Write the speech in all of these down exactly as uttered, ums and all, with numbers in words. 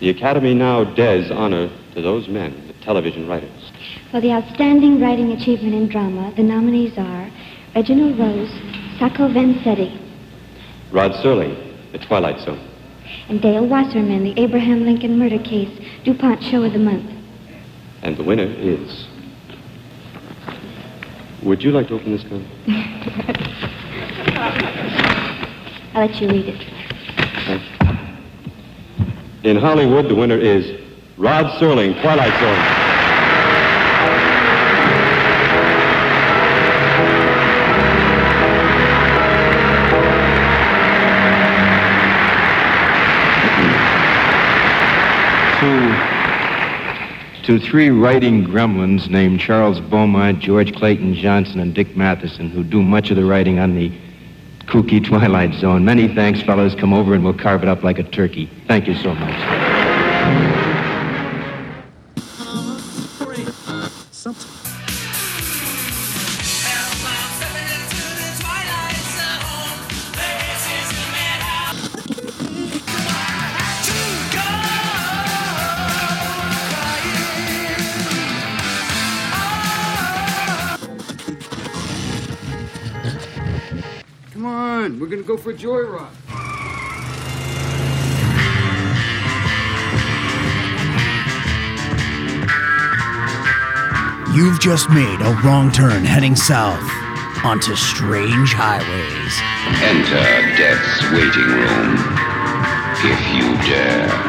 The Academy now does honor to those men, the television writers. For the Outstanding Writing Achievement in Drama, the nominees are Reginald Rose, Sacco Vincetti, Rod Serling, The Twilight Zone, and Dale Wasserman, The Abraham Lincoln Murder Case, DuPont Show of the Month. And the winner is... Would you like to open this gun? I'll let you read it. Thank you. In Hollywood, the winner is Rod Serling, Twilight Zone. To, to three writing gremlins named Charles Beaumont, George Clayton Johnson, and Dick Matheson, who do much of the writing on the kooky Twilight Zone. Many thanks, fellas. Come over and we'll carve it up like a turkey. Thank you so much. We're going to go for a joyride. You've just made a wrong turn heading south onto strange highways. Enter death's waiting room, if you dare.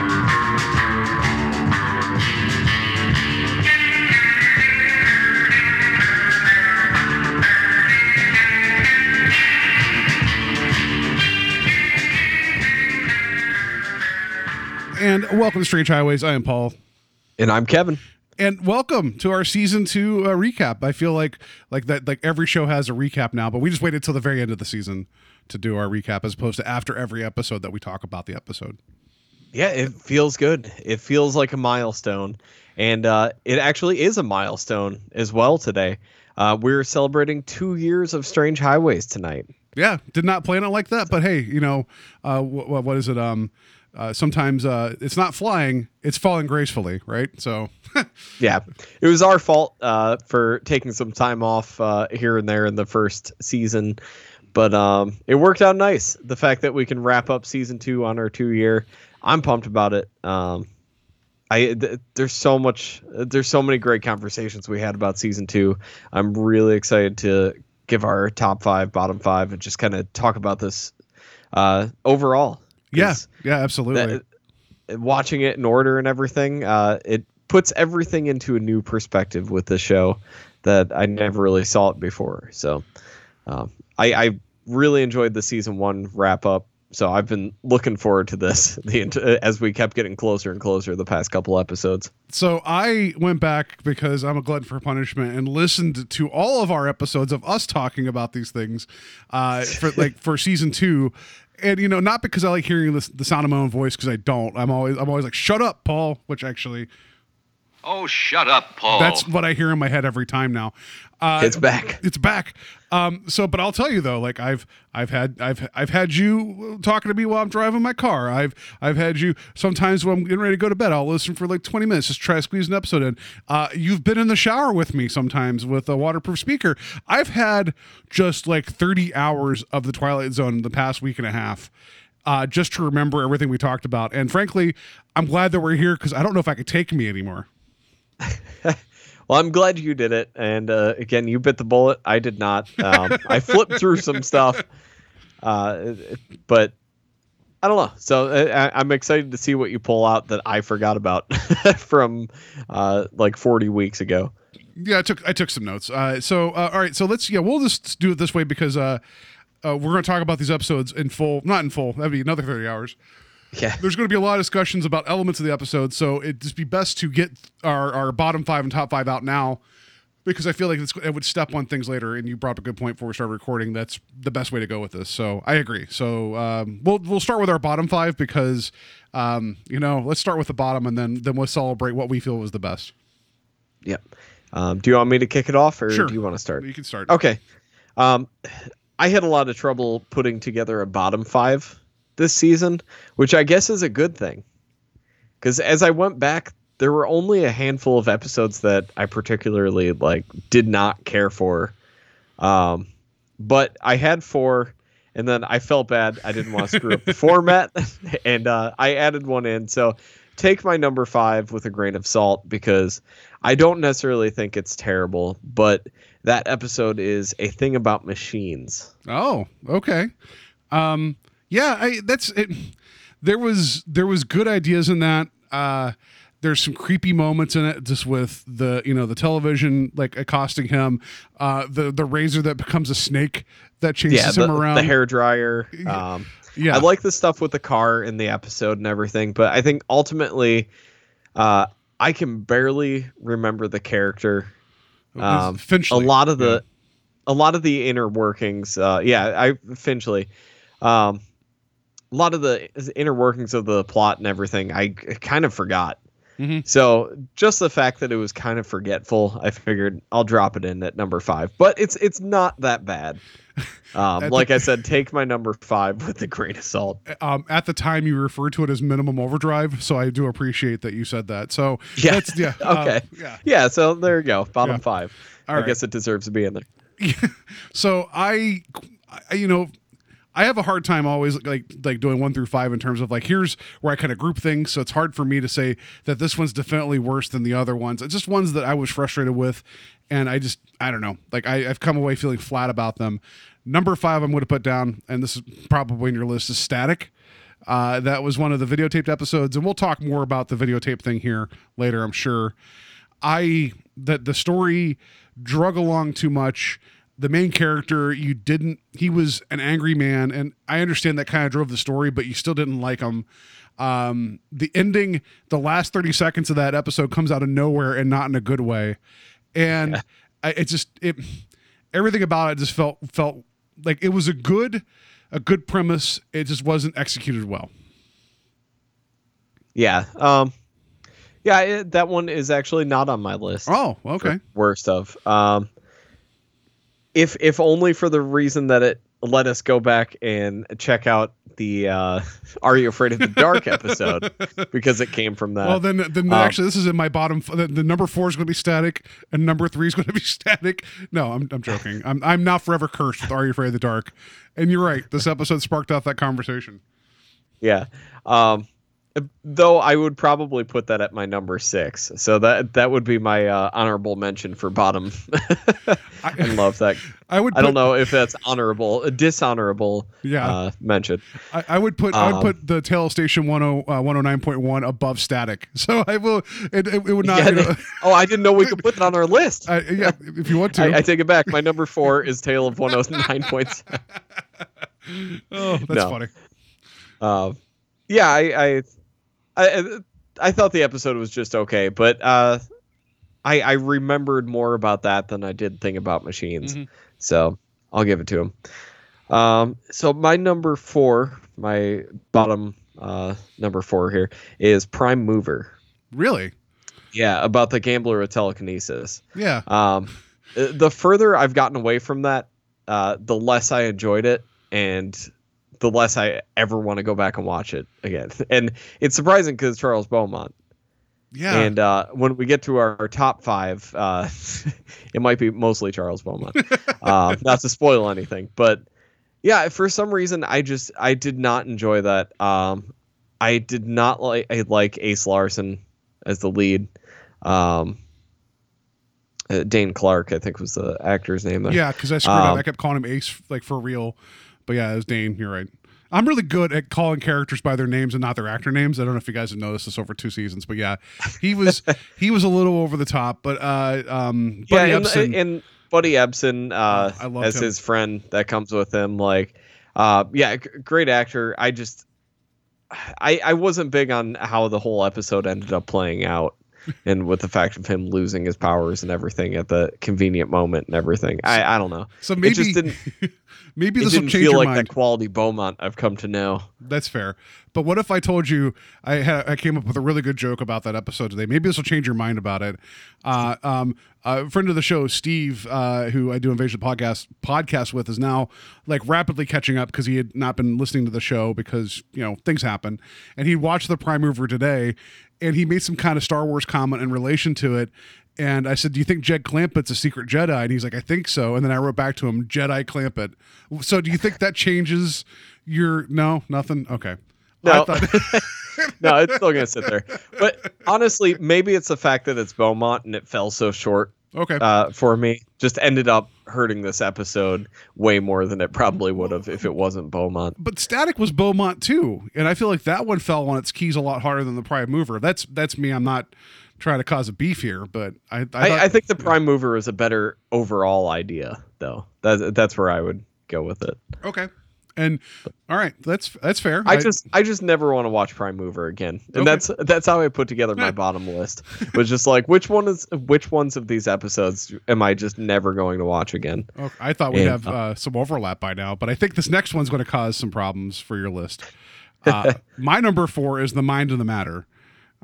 And welcome to Strange Highways. I am Paul. And I'm Kevin. And welcome to our season two uh, recap. I feel like like that like every show has a recap now, but we just waited till the very end of the season to do our recap as opposed to after every episode that we talk about the episode. Yeah, it feels good. It feels like a milestone. And uh, it actually is a milestone as well today. Uh, we're celebrating two years of Strange Highways tonight. Yeah, did not plan it like that, but hey, you know, uh, wh- what is it? Um. Uh, sometimes uh, it's not flying, it's falling gracefully, right? So, yeah, it was our fault uh, for taking some time off uh, here and there in the first season. But um, it worked out nice. The fact that we can wrap up season two on our two year. I'm pumped about it. Um, I th- There's so much. There's so many great conversations we had about season two. I'm really excited to give our top five, bottom five, and just kind of talk about this uh, overall. Yeah, yeah, absolutely. That, watching it in order and everything, uh, it puts everything into a new perspective with the show that I never really saw it before. So um, I, I really enjoyed the season one wrap up. So I've been looking forward to this the, as we kept getting closer and closer the past couple episodes. So I went back because I'm a glutton for punishment and listened to all of our episodes of us talking about these things uh, for like for season two. And, you know, not because I like hearing the, the sound of my own voice, because I don't. I'm always I'm always like, shut up, Paul, which actually. Oh, shut up, Paul. That's what I hear in my head every time now. Uh, it's back. It's back. Um, so but I'll tell you, though, like I've I've had I've I've had you talking to me while I'm driving my car. I've I've had you sometimes when I'm getting ready to go to bed. I'll listen for like twenty minutes. Just try to squeeze an episode in. Uh, you've been in the shower with me sometimes with a waterproof speaker. I've had just like thirty hours of the Twilight Zone in the past week and a half. Uh, just to remember everything we talked about. And frankly, I'm glad that we're here because I don't know if I could take me anymore. Well, I'm glad you did it. And uh, again, you bit the bullet. I did not. Um, I flipped through some stuff, uh, but I don't know. So I, I'm excited to see what you pull out that I forgot about from uh, like forty weeks ago. Yeah, I took I took some notes. Uh, so uh, all right, so let's yeah, we'll just do it this way because uh, uh, we're going to talk about these episodes in full, not in full. That'd be another thirty hours. Yeah. There's going to be a lot of discussions about elements of the episode, so it'd just be best to get our, our bottom five and top five out now because I feel like it's, it would step on things later, and you brought up a good point before we started recording. That's the best way to go with this, so I agree. So um, we'll we'll start with our bottom five because, um, you know, let's start with the bottom, and then, then we'll celebrate what we feel was the best. Yeah. Um, do you want me to kick it off, or sure. Do you want to start? You can start. Okay. Um, I had a lot of trouble putting together a bottom five this season, which I guess is a good thing. Because as I went back, there were only a handful of episodes that I particularly like did not care for. Um, but I had four, and then I felt bad. I didn't want to screw up the format, and uh, I added one in. So take my number five with a grain of salt, because I don't necessarily think it's terrible, but that episode is A Thing About Machines. Oh, okay. Um, yeah, I, that's it. There was there was good ideas in that. Uh, there's some creepy moments in it, just with the you know the television like accosting him, uh, the the razor that becomes a snake that chases yeah, the, him around, the hairdryer. Um, yeah, I like the stuff with the car in the episode and everything, but I think ultimately, uh, I can barely remember the character. Um, Finchley. A lot of the, yeah. a lot of the inner workings. Uh, yeah, I Finchley. Um, A lot of the inner workings of the plot and everything, I kind of forgot. Mm-hmm. So just the fact that it was kind of forgetful, I figured I'll drop it in at number five. But it's it's not that bad. Um, like the, I said, take my number five with a grain of salt. Um, at the time, you referred to it as Minimum Overdrive, so I do appreciate that you said that. So yeah, that's, yeah okay, um, yeah. yeah. So there you go, bottom yeah. five. All I right. guess it deserves to be in there. Yeah. So I, I, you know. I have a hard time always like like doing one through five in terms of like here's where I kind of group things, so it's hard for me to say that this one's definitely worse than the other ones. It's just ones that I was frustrated with, and I just I don't know like I, I've come away feeling flat about them. Number five I'm going to put down, and this is probably in your list, is Static. Uh, that was one of the videotaped episodes, and we'll talk more about the videotape thing here later, I'm sure. I that the story drug along too much. The main character, you didn't, he was an angry man, and I understand that kind of drove the story, but you still didn't like him. Um, the ending, the last thirty seconds of that episode comes out of nowhere and not in a good way. And yeah. I, it just, it, everything about it just felt, felt like it was a good, a good premise. It just wasn't executed well. Yeah. Um, yeah. It, that one is actually not on my list. Oh, okay. Worst of, um, If if only for the reason that it let us go back and check out the uh, Are You Afraid of the Dark episode, because it came from that. Well, then, then um, actually, this is in my bottom. The, the number four is going to be Static, and number three is going to be Static. No, I'm I'm joking. I'm I'm not forever cursed with Are You Afraid of the Dark. And you're right. This episode sparked off that conversation. Yeah. Um, though I would probably put that at my number six. So that that would be my uh, honorable mention for bottom. I love that. I would. Put, I don't know if that's honorable, a dishonorable yeah. uh, mention. I, I would put. Um, I would put the Tale Station one oh nine point one above Static. So I will. It, it, it would not. Yeah, you know, oh, I didn't know we could put that on our list. I, yeah, if you want to. I, I take it back. My number four is Tale of one oh nine point seven. Oh, that's no. funny. Uh, yeah, I, I, I, I thought the episode was just okay, but. Uh, I, I remembered more about that than I did Think About Machines. Mm-hmm. So I'll give it to him. Um, so my number four, my bottom uh, number four here is Prime Mover. Really? Yeah. About the gambler with telekinesis. Yeah. Um, the further I've gotten away from that, uh, the less I enjoyed it. And the less I ever want to go back and watch it again. And it's surprising because Charles Beaumont. Yeah, and uh, when we get to our, our top five, uh, it might be mostly Charles Beaumont. uh, not to spoil anything, but yeah, for some reason, I just I did not enjoy that. Um, I did not like I like Ace Larson as the lead. Um, uh, Dane Clark, I think, was the actor's name there. Yeah, because I screwed um, up. I kept calling him Ace, like for real, but yeah, it was Dane. You're right. I'm really good at calling characters by their names and not their actor names. I don't know if you guys have noticed this over two seasons, but yeah, he was he was a little over the top. But uh, um, Buddy yeah, and, Ebsen, and Buddy Ebsen uh, I as him. His friend that comes with him, like, uh, yeah, g- great actor. I just I I wasn't big on how the whole episode ended up playing out, and with the fact of him losing his powers and everything at the convenient moment and everything. I I don't know. So maybe it just didn't. Maybe this will change your mind. It didn't feel like that quality Beaumont I've come to know. That's fair. But what if I told you I had, I came up with a really good joke about that episode today? Maybe this will change your mind about it. Uh, um, a friend of the show, Steve, uh, who I do Invasion podcast podcast with, is now like rapidly catching up because he had not been listening to the show because you know things happen, and he watched the Prime Mover today. and he made some kind of Star Wars comment in relation to it. And I said, do you think Jed Clampett's a secret Jedi? And he's like, I think so. And then I wrote back to him, Jedi Clampett. So do you think that changes your... No, nothing? Okay. No, thought... no, it's still going to sit there. But honestly, maybe it's the fact that it's Beaumont and it fell so short okay. uh, for me. Just ended up hurting this episode way more than it probably would have if it wasn't Beaumont. But Static was Beaumont too. And I feel like that one fell on its keys a lot harder than the Prime Mover. That's that's me. I'm not... trying to cause a beef here, but I I, thought, I, I think the Prime Mover is a better overall idea, though. That that's where I would go with it. Okay, and all right, that's that's fair. I, I just I just never want to watch Prime Mover again, and okay. that's that's how I put together my bottom list. Was just like which one is which ones of these episodes am I just never going to watch again? Okay. I thought we'd and, have uh, uh, some overlap by now, but I think this next one's going to cause some problems for your list. Uh, my number four is The Mind of the Matter.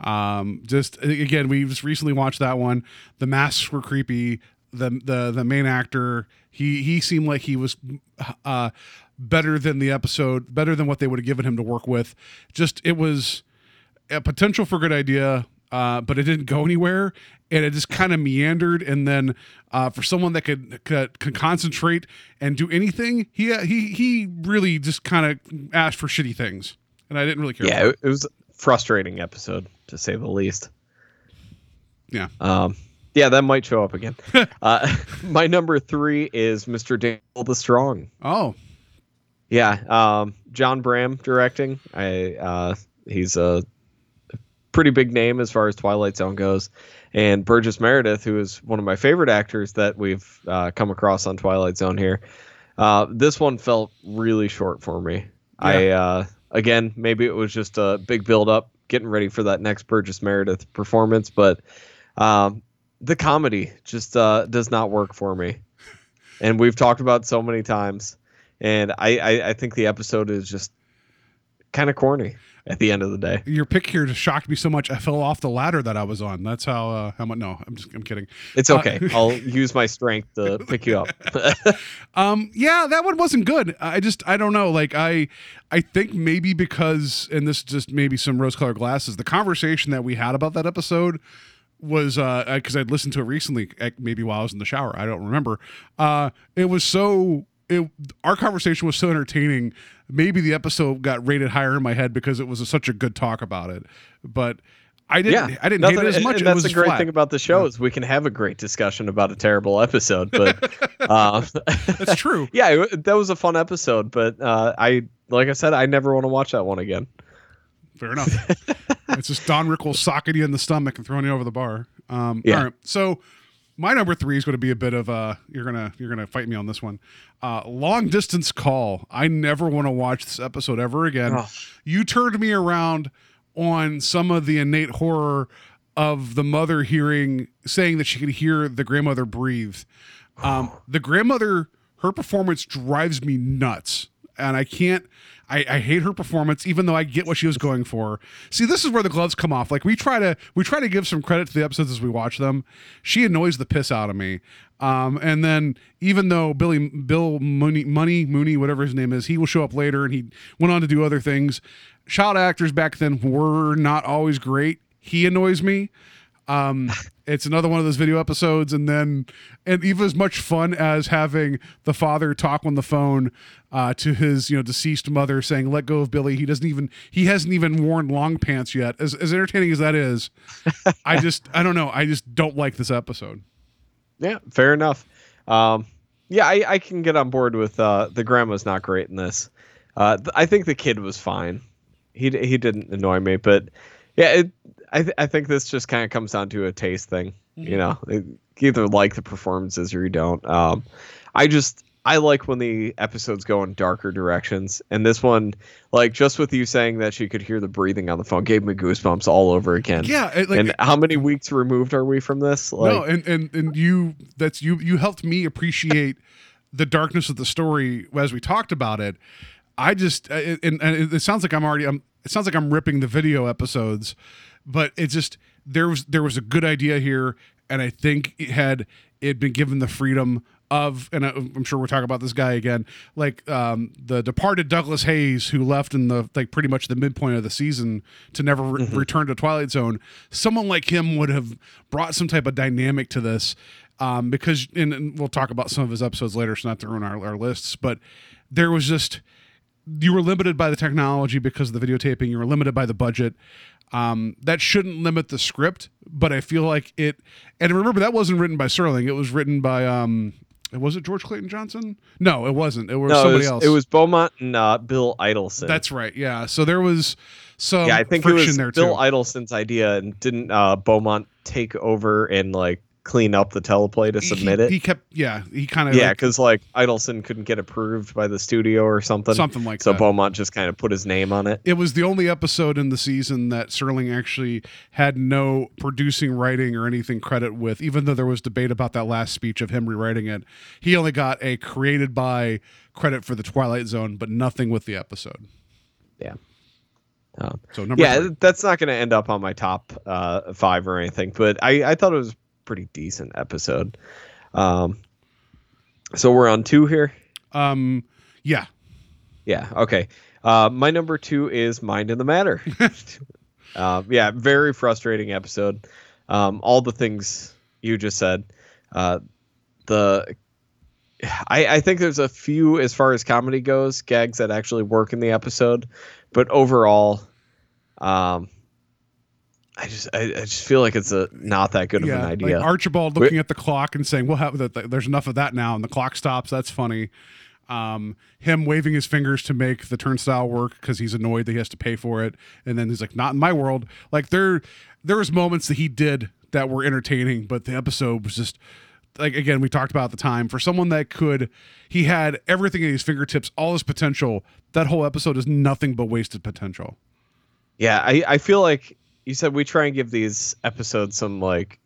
Um, just again, we just recently watched that one. The masks were creepy. The, the, the main actor, he, he seemed like he was, uh, better than the episode, better than what they would have given him to work with. Just, it was a potential for good idea. Uh, but it didn't go anywhere and it just kind of meandered. And then, uh, for someone that could, could, could concentrate and do anything, he, he, he really just kind of asked for shitty things. And I didn't really care. Yeah. It was frustrating episode, to say the least. Yeah. Um, yeah, that might show up again. uh, my number three is Mister Daniel the Strong. Oh. Yeah. Um, John Bram directing. I uh, he's a pretty big name as far as Twilight Zone goes. And Burgess Meredith, who is one of my favorite actors that we've uh, come across on Twilight Zone here. Uh, this one felt really short for me. Yeah. I uh, again, maybe it was just a big build-up, getting ready for that next Burgess Meredith performance, but um, the comedy just uh, does not work for me. And we've talked about so many times, and I, I, I think the episode is just kind of corny at the end of the day. Your pick here just shocked me so much. I fell off the ladder that I was on. That's how, uh, how much, no, I'm just, I'm kidding. It's okay. Uh, I'll use my strength to pick you up. um, yeah, that one wasn't good. I just, I don't know. Like I, I think maybe because, and this just maybe some rose colored glasses, the conversation that we had about that episode was, uh, cause I'd listened to it recently, maybe while I was in the shower. I don't remember. Uh, it was so It, our conversation was so entertaining. Maybe the episode got rated higher in my head because it was a, such a good talk about it. But I didn't. Yeah, I didn't nothing, hate it as much. And that's the great flat. thing about the show yeah. is we can have a great discussion about a terrible episode. But uh, that's true. Yeah, it, that was a fun episode. But uh, I, like I said, I never want to watch that one again. Fair enough. It's just Don Rickles socking you in the stomach and throwing you over the bar. Um, yeah. All right. So. My number three is going to be a bit of uh you're gonna you're gonna fight me on this one. Uh, Long Distance Call. I never want to watch this episode ever again. Oh. You turned me around on some of the innate horror of the mother hearing saying that she could hear the grandmother breathe. Um, oh. The grandmother, her performance drives me nuts, and I can't. I, I hate her performance, even though I get what she was going for. See, this is where the gloves come off. Like we try to, we try to give some credit to the episodes as we watch them. She annoys the piss out of me. Um, and then even though Billy, Bill Mooney, Money, Mooney, whatever his name is, he will show up later and he went on to do other things. Child actors back then were not always great. He annoys me. Um, it's another one of those video episodes. And then, and even as much fun as having the father talk on the phone, uh, to his, you know, deceased mother saying, let go of Billy. He doesn't even, he hasn't even worn long pants yet. As, as entertaining as that is, I just, I don't know. I just don't like this episode. Yeah, fair enough. Um, yeah, I, I can get on board with, uh, the grandma's not great in this. Uh, th- I think the kid was fine. He, he didn't annoy me, but yeah, it, I, th- I think this just kind of comes down to a taste thing, you know, you either like the performances or you don't. Um, I just, I like when the episodes go in darker directions, and this one, like just with you saying that she could hear the breathing on the phone, gave me goosebumps all over again. Yeah. It, like, and it, how many weeks removed are we from this? Like, no, and, and, and you, that's you, you helped me appreciate the darkness of the story as we talked about it. I just, and, and it sounds like I'm already, I'm, it sounds like I'm ripping the video episodes. But it's just there was there was a good idea here, and I think it had it been given the freedom of, and I'm sure we're talking about this guy again, like um, the departed Douglas Hayes, who left in the like pretty much the midpoint of the season to never re- mm-hmm. return to Twilight Zone. Someone like him would have brought some type of dynamic to this, um, because, and, and we'll talk about some of his episodes later, so not to ruin our, our lists, but there was just, you were limited by the technology because of the videotaping. You were limited by the budget. Um, that shouldn't limit the script, but I feel like it, and remember, that wasn't written by Serling. It was written by, um, was it George Clayton Johnson? No, it wasn't. It was no, somebody it was, else. It was Beaumont and uh, Bill Idelson. That's right. Yeah. So there was some yeah, I think friction it was there Bill too. Bill Idelson's idea, and didn't uh, Beaumont take over and like clean up the teleplay to submit he, it? He kept, yeah, he kind of, yeah, because like, like Idelson couldn't get approved by the studio or something, something like so that. So Beaumont just kind of put his name on it. It was the only episode in the season that Serling actually had no producing, writing, or anything credit with, even though there was debate about that last speech of him rewriting it. He only got a created by credit for the Twilight Zone, but nothing with the episode. Yeah. Um, so number yeah, three. That's not going to end up on my top uh, five or anything, but I, I thought it was pretty decent episode. Um so we're on two here. Um yeah. Yeah, okay. Uh my number two is Mind in the Matter. uh, yeah, very frustrating episode. Um all the things you just said. Uh the I, I think there's a few, as far as comedy goes, gags that actually work in the episode, but overall um I just, I, I just feel like it's a not that good of yeah, an idea. Like Archibald looking We're, at the clock and saying, "We'll have that. The, there's enough of that now," and the clock stops. That's funny. Um, him waving his fingers to make the turnstile work because he's annoyed that he has to pay for it, and then he's like, "Not in my world." Like there, there was moments that he did that were entertaining, but the episode was just like, again, we talked about at the time, for someone that could, he had everything at his fingertips, all his potential. That whole episode is nothing but wasted potential. Yeah, I, I feel like. You said we try and give these episodes some, like,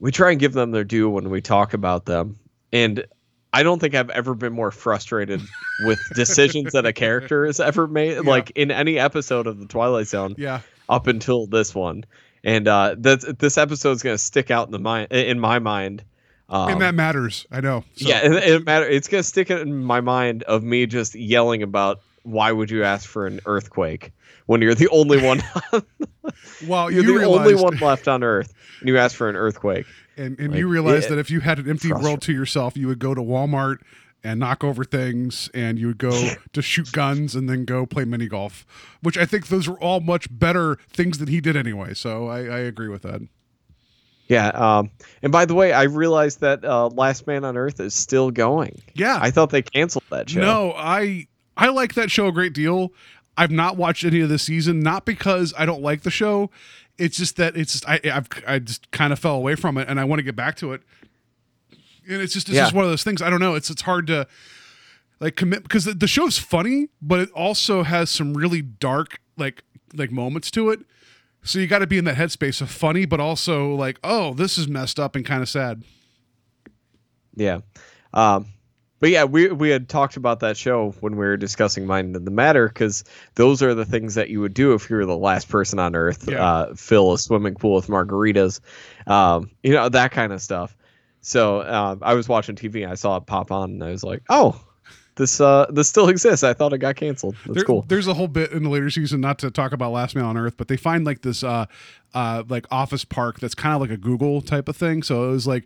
we try and give them their due when we talk about them. And I don't think I've ever been more frustrated with decisions that a character has ever made, yeah. like in any episode of The Twilight Zone, yeah. up until this one. And uh, that's, this episode is going to stick out in the mind, in my mind. Um, and that matters. I know. So. Yeah, it, it matter. It's going to stick in my mind of me just yelling about, why would you ask for an earthquake when you're the only one? On, well, you're you the only one left on Earth, and you ask for an earthquake. And, and like, you realize it, that if you had an empty world to yourself, you would go to Walmart and knock over things, and you would go to shoot guns, and then go play mini golf. Which I think those were all much better things that he did anyway. So I, I agree with that. Yeah, um, and by the way, I realized that uh, Last Man on Earth is still going. Yeah, I thought they canceled that show. No, I. I like that show a great deal. I've not watched any of the season, not because I don't like the show. It's just that it's just, I I've, I just kind of fell away from it, and I want to get back to it. And it's just it's yeah. just one of those things. I don't know. It's it's hard to like commit because the, the show's funny, but it also has some really dark like like moments to it. So you got to be in that headspace of funny, but also like, oh, this is messed up and kind of sad. Yeah. Um, But yeah, we we had talked about that show when we were discussing Mind in the Matter, because those are the things that you would do if you were the last person on Earth. Yeah. Uh, fill a swimming pool with margaritas, um, you know, that kind of stuff. So uh, I was watching T V, and I saw it pop on, and I was like, oh, this uh, this still exists. I thought it got canceled. That's there, cool. There's a whole bit in the later season, not to talk about Last Man on Earth, but they find like this uh, uh, like office park that's kind of like a Google type of thing. So it was like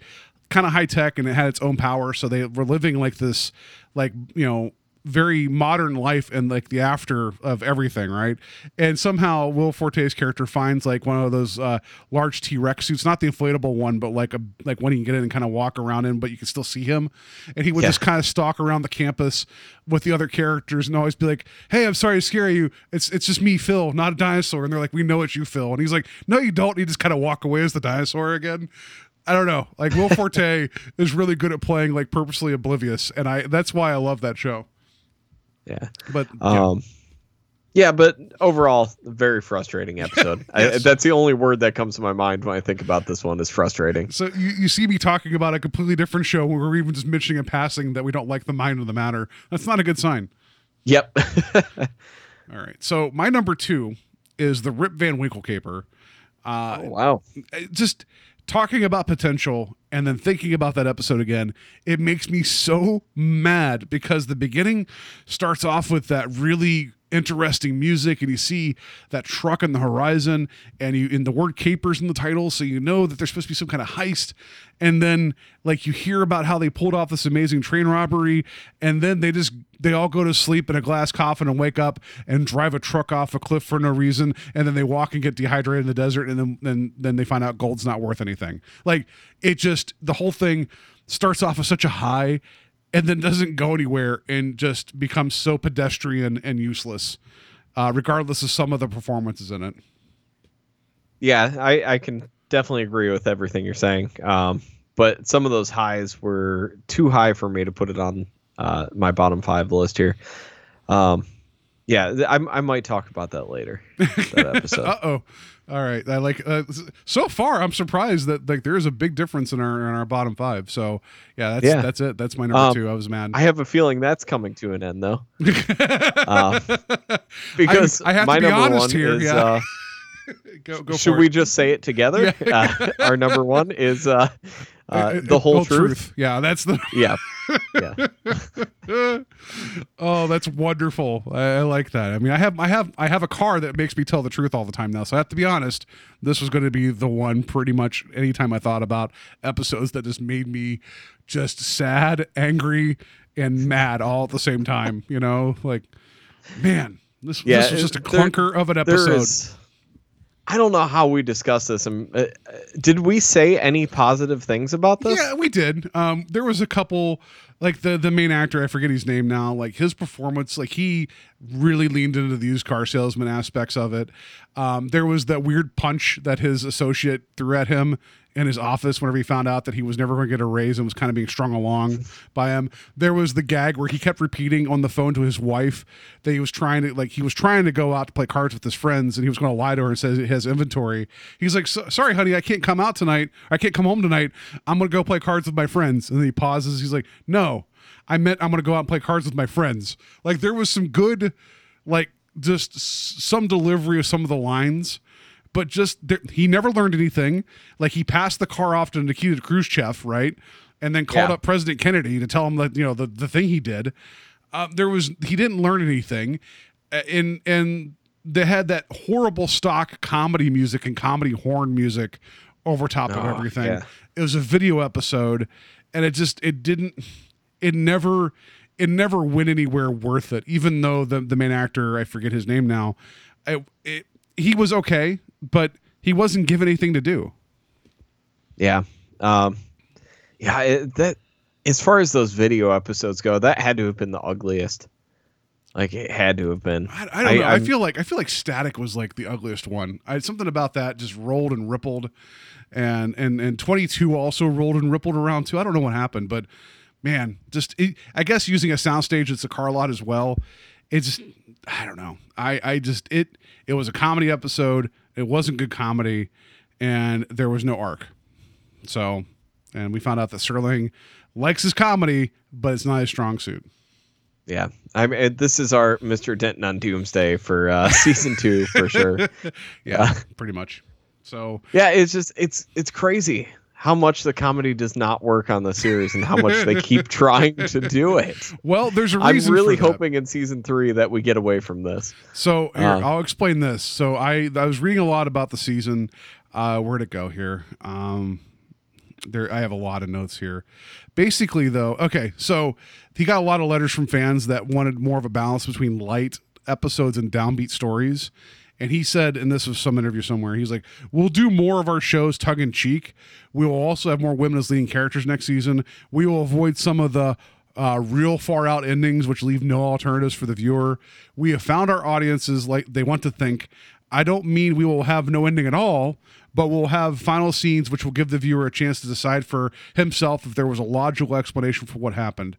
kind of high tech, and it had its own power. So they were living like this, like, you know, very modern life and like the after of everything. Right. And somehow Will Forte's character finds like one of those uh, large T-Rex suits, not the inflatable one, but like a, like one you can get in and kind of walk around in, but you can still see him. And he would yeah. just kind of stalk around the campus with the other characters and always be like, hey, I'm sorry to scare you. It's, it's just me, Phil, not a dinosaur. And they're like, we know it's you, Phil. And he's like, no, you don't. And he just kind of walk away as the dinosaur again. I don't know. Like Will Forte is really good at playing like purposely oblivious, and I that's why I love that show. Yeah, but yeah, um, yeah but overall, very frustrating episode. yes. I, that's the only word that comes to my mind when I think about this one is frustrating. So you, you see me talking about a completely different show where we're even just mentioning in passing that we don't like the Mind of the Matter. That's not a good sign. Yep. All right. So my number two is the Rip Van Winkle Caper. Uh, oh wow! Just. Talking about potential, and then thinking about that episode again, it makes me so mad because the beginning starts off with that really interesting music, and you see that truck on the horizon, and you in the word capers in the title, so you know that there's supposed to be some kind of heist. And then like you hear about how they pulled off this amazing train robbery, and then they just they all go to sleep in a glass coffin and wake up and drive a truck off a cliff for no reason, and then they walk and get dehydrated in the desert, and then then, then they find out gold's not worth anything. Like, it just, the whole thing starts off with such a high and then doesn't go anywhere and just becomes so pedestrian and useless, uh, regardless of some of the performances in it. Yeah, I, I can definitely agree with everything you're saying. Um, but some of those highs were too high for me to put it on uh, my bottom five list here. Um, yeah, I, I might talk about that later. That episode. Uh-oh. All right. I like uh, so far I'm surprised that like there is a big difference in our in our bottom five. So yeah, that's yeah. that's it. That's my number um, two. I was mad. I have a feeling that's coming to an end though. uh, because I, I have my to be number honest one here. Is, yeah. uh, go, go should we it. just say it together? Yeah. uh, our number one is uh, uh, it, it, the whole truth. truth. Yeah, that's the yeah. yeah. Oh, that's wonderful. I, I like that. I mean, I have I have I have a car that makes me tell the truth all the time now. So I have to be honest, this was going to be the one pretty much anytime I thought about episodes that just made me just sad, angry, and mad all at the same time, you know? Like, man, this, yeah, this was just a there, clunker of an episode. Is, I don't know how we discussed this. Um, uh, did we say any positive things about this? Yeah, we did. Um, there was a couple. Like the, the main actor, I forget his name now, like his performance, like he really leaned into the used car salesman aspects of it. Um, there was that weird punch that his associate threw at him in his office whenever he found out that he was never going to get a raise and was kind of being strung along by him. There was the gag where he kept repeating on the phone to his wife that he was trying to like he was trying to go out to play cards with his friends, and he was going to lie to her and say he has inventory. He's like, sorry, honey, I can't come out tonight. I can't come home tonight. I'm going to go play cards with my friends. And then he pauses. He's like, no, I meant I'm going to go out and play cards with my friends. Like, there was some good, like just some delivery of some of the lines. But just there, he never learned anything. Like, he passed the car off to Nikita Khrushchev, right, and then called yeah. up President Kennedy to tell him that, you know, the, the thing he did. Uh, there was he didn't learn anything, and and they had that horrible stock comedy music and comedy horn music over top oh, of everything. Yeah. It was a video episode, and it just it didn't it never it never went anywhere worth it. Even though the the main actor, I forget his name now, it, it he was okay. But he wasn't given anything to do. Yeah. Um, yeah. It, that, as far as those video episodes go, that had to have been the ugliest. Like, it had to have been. I, I don't I, know. I'm, I feel like I feel like Static was like the ugliest one. I, something about that just rolled and rippled, and and and twenty-two also rolled and rippled around too. I don't know what happened, but man, just it, I guess using a soundstage that's a car lot as well. It's I don't know. I I just it it was a comedy episode. It wasn't good comedy, and there was no arc. So, and we found out that Serling likes his comedy, but it's not his strong suit. Yeah, I mean, this is our Mister Denton on Doomsday for uh, season two for sure. Yeah, uh, pretty much. So yeah, it's just it's it's crazy how much the comedy does not work on the series and how much they keep trying to do it. Well, there's a reason. I'm really for that. hoping in season three that we get away from this. So here, um, I'll explain this. So I, I was reading a lot about the season. Uh, where'd it go here? Um, there, I have a lot of notes here. Basically though. Okay. So he got a lot of letters from fans that wanted more of a balance between light episodes and downbeat stories. And he said, and this was some interview somewhere, he's like, we'll do more of our shows tongue-in-cheek. We will also have more women as leading characters next season. We will avoid some of the uh, real far-out endings, which leave no alternatives for the viewer. We have found our audiences like they want to think. I don't mean we will have no ending at all, but we'll have final scenes which will give the viewer a chance to decide for himself if there was a logical explanation for what happened.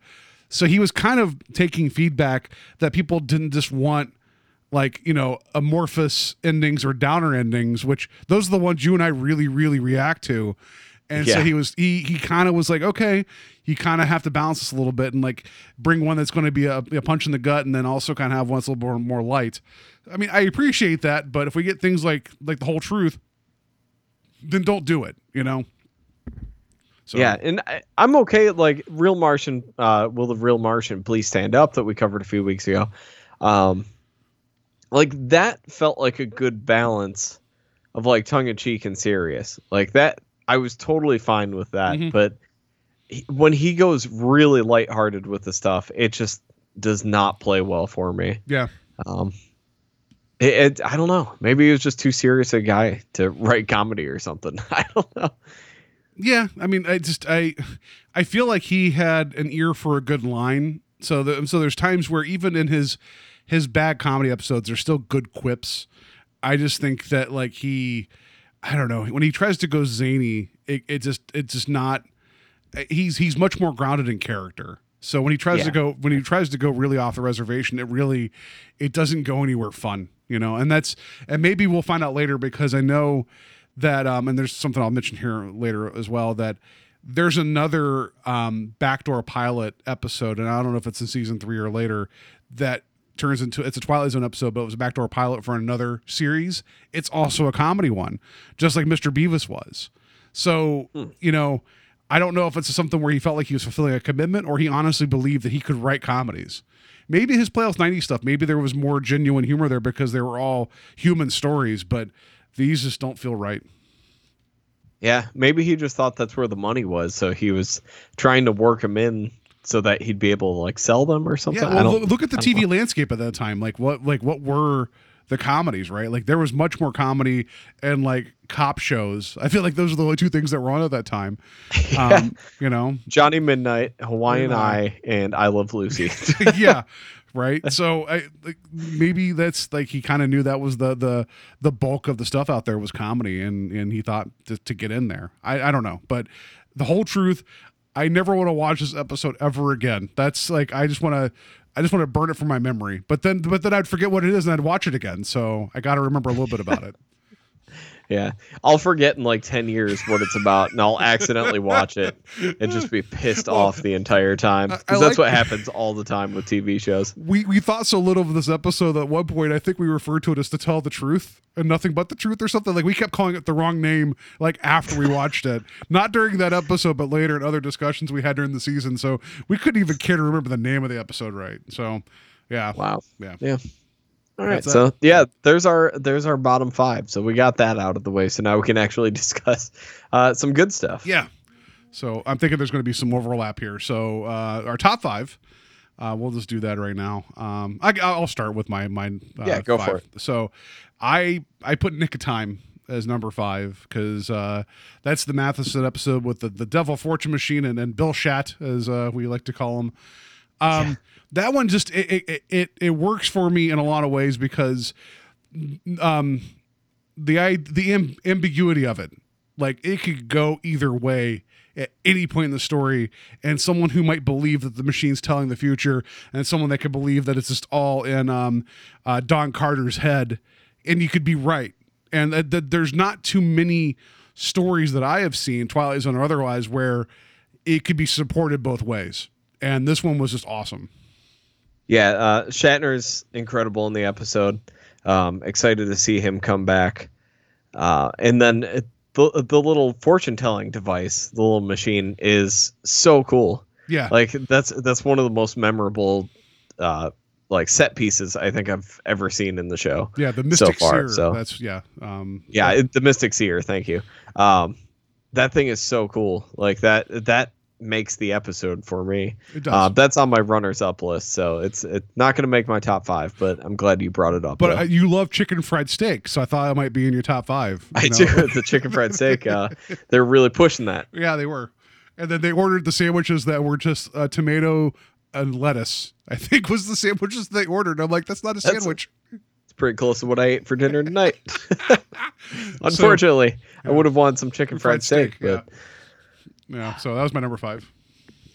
So he was kind of taking feedback that people didn't just want, like, you know, amorphous endings or downer endings, which those are the ones you and I really, really react to. And yeah. so he was, he, he kind of was like, okay, you kind of have to balance this a little bit and like bring one that's going to be a, a punch in the gut. And then also kind of have one that's a little more, more light. I mean, I appreciate that, but if we get things like, like the whole truth, then don't do it. You know, So, yeah, and I, I'm okay. Like Real Martian, uh, Will the Real Martian Please Stand Up that we covered a few weeks ago. Um, like that felt like a good balance of like tongue in cheek and serious like that. I was totally fine with that. Mm-hmm. But he, when he goes really lighthearted with the stuff, it just does not play well for me. Yeah. Um, it, it, I don't know. Maybe he was just too serious a guy to write comedy or something. I don't know. Yeah. I mean, I just, I, I feel like he had an ear for a good line. So the, so there's times where even in his, his bad comedy episodes, there's still good quips. I just think that like he, I don't know, when he tries to go zany, it, it just, it's just not, he's, he's much more grounded in character. So when he tries yeah. to go, when he tries to go really off the reservation, it really, it doesn't go anywhere fun, you know, and that's, and maybe we'll find out later, because I know that, um, and there's something I'll mention here later as well, that there's another um, backdoor pilot episode, and I don't know if it's in season three or later, that turns into, it's a Twilight Zone episode, but it was a backdoor pilot for another series. It's also a comedy one, just like Mister Beavis was. So, hmm. you know, I don't know if it's something where he felt like he was fulfilling a commitment, or he honestly believed that he could write comedies. Maybe his Playhouse ninety stuff, maybe there was more genuine humor there because they were all human stories, but these just don't feel right. Yeah, maybe he just thought that's where the money was, so he was trying to work them in so that he'd be able to like sell them or something. Yeah, well, I don't, look at the T V landscape at that time. Like what, like what were the comedies, right? Like there was much more comedy and like cop shows. I feel like those are the only two things that were on at that time. Yeah. Um, you know, Johnny Midnight, Hawaiian Eye, and I Love Lucy. Yeah. Right. So I, like, maybe that's like, he kind of knew that was the, the, the bulk of the stuff out there was comedy. And, and he thought to, to get in there. I, I don't know, but the whole truth, I never want to watch this episode ever again. That's like, I just want to, I just want to burn it from my memory, but then, but then I'd forget what it is and I'd watch it again. So I got to remember a little bit about it. Yeah. I'll forget in like ten years what it's about, and I'll accidentally watch it and just be pissed well, off the entire time. Because like, that's what happens all the time with T V shows. We we thought so little of this episode that at one point, I think we referred to it as To Tell the Truth and Nothing But the Truth or something. Like we kept calling it the wrong name like after we watched it. Not during that episode, but later in other discussions we had during the season. So we couldn't even care to remember the name of the episode right. So yeah. Wow. Yeah. Yeah. All right, so yeah, there's our there's our bottom five. So we got that out of the way. So now we can actually discuss uh, some good stuff. Yeah. So I'm thinking there's going to be some overlap here. So uh, our top five, uh, we'll just do that right now. Um, I, I'll start with my mine. Uh, yeah, go five. for it. So I I put Nick of Time as number five because uh, that's the Matheson episode with the the Devil Fortune Machine and, and Bill Schatt, as uh, we like to call him. Um, yeah. That one just, it, it, it, it works for me in a lot of ways because, um, the, I, the amb- ambiguity of it, like it could go either way at any point in the story, and someone who might believe that the machine's telling the future and someone that could believe that it's just all in, um, uh, Don Carter's head, and you could be right. And that th- there's not too many stories that I have seen, Twilight Zone or otherwise, where it could be supported both ways. And this one was just awesome. Yeah, uh, Shatner's incredible in the episode. Um, excited to see him come back. Uh, and then it, the the little fortune-telling device, the little machine, is so cool. Yeah, like that's that's one of the most memorable uh, like set pieces I think I've ever seen in the show. Yeah, the Mystic so far, Seer. So that's yeah, um, yeah, yeah. It, the Mystic Seer. Thank you. Um, that thing is so cool. Like that that. makes the episode for me. It does. Uh, that's on my runners up list, so it's it's not going to make my top five, but I'm glad you brought it up. But uh, you love chicken fried steak, so I thought I might be in your top five. You I know? do. The chicken fried steak, uh, they're really pushing that. Yeah, they were. And then they ordered the sandwiches that were just uh, tomato and lettuce, I think was the sandwiches they ordered. I'm like, that's not a that's sandwich. A- pretty close to what I ate for dinner tonight. Unfortunately, so, yeah. I would have wanted some chicken fried, fried steak, steak, but... Yeah. Yeah, so that was my number five.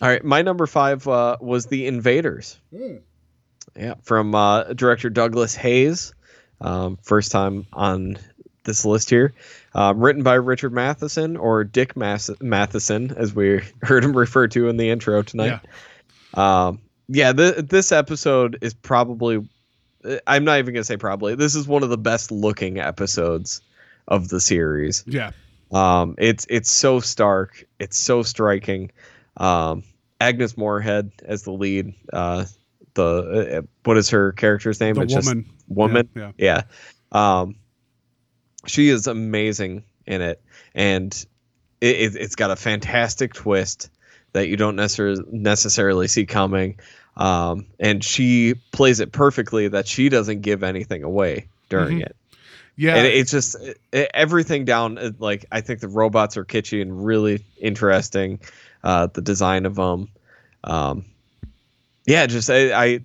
All right, my number five uh, was The Invaders. Yeah, yeah from uh, director Douglas Hayes. Um, first time on this list here. Um, written by Richard Matheson, or Dick Mas- Matheson, as we heard him referred to in the intro tonight. Yeah, um, yeah th- this episode is probably, I'm not even going to say probably, this is one of the best looking episodes of the series. Yeah. Um, it's it's so stark. It's so striking. Um, Agnes Moorhead as the lead. Uh, the uh, what is her character's name? The it's woman. Just woman. Yeah. yeah. yeah. Um, she is amazing in it, and it, it, it's got a fantastic twist that you don't necessarily necessarily see coming. Um, and she plays it perfectly that she doesn't give anything away during mm-hmm. it. Yeah. And it, it's just it, everything down. Like, I think the robots are kitschy and really interesting. Uh, the design of them. Um, yeah, just I, I,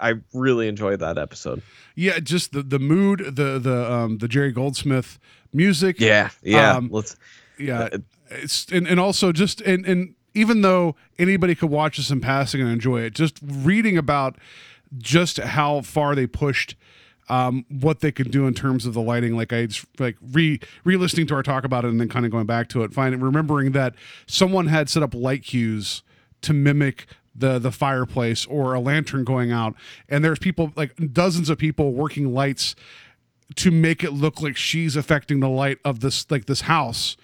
I really enjoyed that episode. Yeah. Just the, the mood, the, the, um, the Jerry Goldsmith music. Yeah. Yeah. Um, Let's, yeah. Uh, it's, and, and also just, and, and, even though anybody could watch this in passing and enjoy it, just reading about just how far they pushed um, what they could do in terms of the lighting. Like I like re re-listening to our talk about it and then kind of going back to it, finding remembering that someone had set up light cues to mimic the the fireplace or a lantern going out, and there's people, like dozens of people, working lights to make it look like she's affecting the light of this like this house.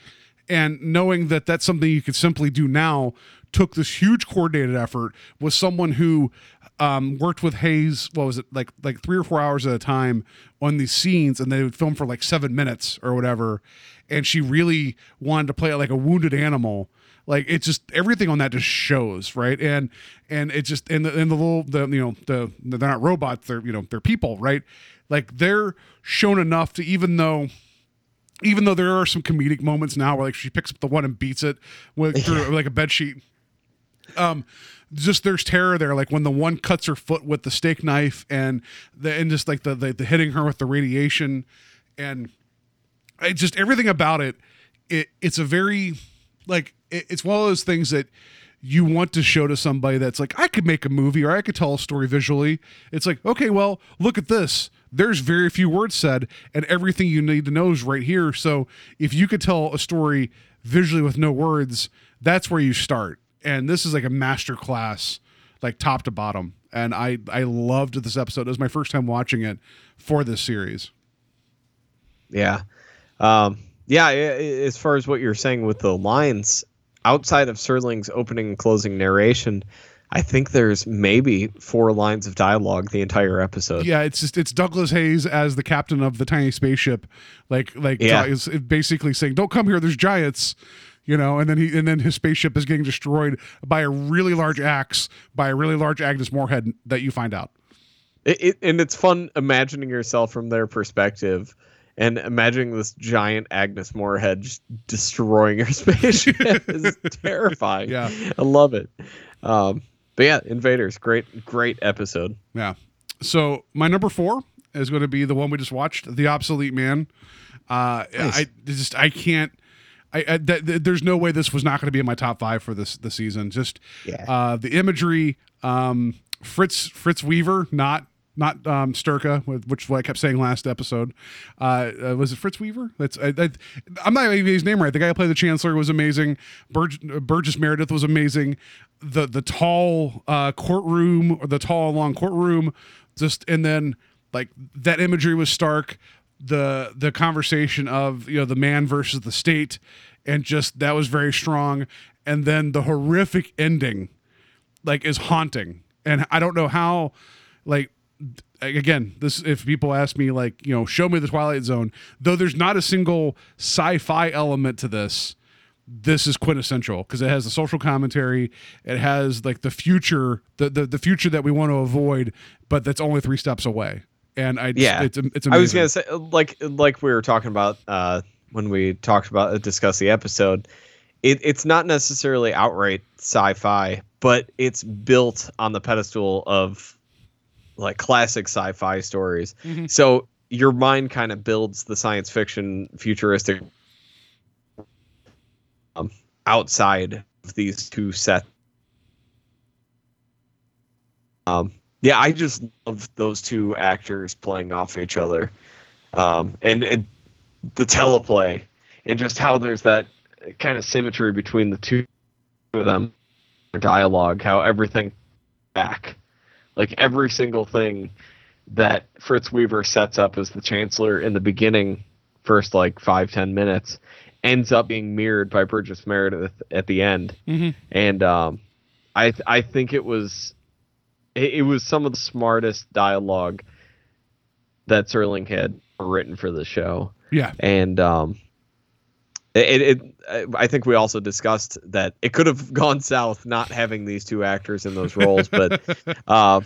And knowing that that's something you could simply do now took this huge coordinated effort with someone who um, worked with Hayes, what was it, like like three or four hours at a time on these scenes, and they would film for like seven minutes or whatever. And she really wanted to play it like a wounded animal. Like, it's just everything on that just shows, right? And and it just and the and the little the you know the they're not robots, they're you know they're people, right? Like, they're shown enough to even though. Even though there are some comedic moments now where like she picks up the one and beats it with through, like a bed sheet. Um, just there's terror there. Like when the one cuts her foot with the steak knife and the, and just like the, the, the hitting her with the radiation and it just everything about it. It it's a very like, it, it's one of those things that you want to show to somebody that's like, I could make a movie or I could tell a story visually. It's like, okay, well, look at this. There's very few words said, and everything you need to know is right here. So if you could tell a story visually with no words, that's where you start. And this is like a master class, like top to bottom. And I, I loved this episode. It was my first time watching it for this series. Yeah. Um, yeah, as far as what you're saying with the lines, outside of Serling's opening and closing narration, I think there's maybe four lines of dialogue the entire episode. Yeah, it's just it's Douglas Hayes as the captain of the tiny spaceship, like like yeah. is basically saying, "Don't come here. There's giants," you know. And then he and then his spaceship is getting destroyed by a really large axe by a really large Agnes Moorhead that you find out. It, it, and it's fun imagining yourself from their perspective. And imagining this giant Agnes Moorhead just destroying her spaceship is terrifying. Yeah, I love it. Um, but yeah, Invaders, great, great episode. Yeah. So my number four is going to be the one we just watched, The Obsolete Man. Uh, nice. I just I can't. I, I th- th- there's no way this was not going to be in my top five for this the season. Just yeah. uh, the imagery, um, Fritz Fritz Weaver, not. Not um, Sturka, which is what I kept saying last episode. Uh, uh, was it Fritz Weaver? That's I, I, I'm not even his name right. The guy who played the Chancellor was amazing. Burg, Burgess Meredith was amazing. The the tall uh, courtroom, or the tall long courtroom, just and then like that imagery was stark. The the conversation of you know the man versus the state, and just that was very strong. And then the horrific ending, like is haunting. And I don't know how, like. Again, this if people ask me like you know show me the Twilight Zone, though there's not a single sci-fi element to this, this is quintessential because it has the social commentary, it has like the future, the the, the future that we want to avoid, but that's only three steps away. And I just, yeah, it's it's amazing. I was gonna say like like we were talking about uh, when we talked about uh, discussed the episode, it, it's not necessarily outright sci-fi, but it's built on the pedestal of. Like classic sci-fi stories. Mm-hmm. So your mind kind of builds the science fiction futuristic um, outside of these two sets. Um, yeah, I just love those two actors playing off each other. Um, and, and the teleplay and just how there's that kind of symmetry between the two of them, their dialogue, how everything back. Like every single thing that Fritz Weaver sets up as the Chancellor in the beginning, first like five, ten minutes, ends up being mirrored by Burgess Meredith at the end. Mm-hmm. And um, I th- I think it was it, it was some of the smartest dialogue that Serling had written for the show. Yeah. And um, it, it I think we also discussed that it could have gone south not having these two actors in those roles. But uh,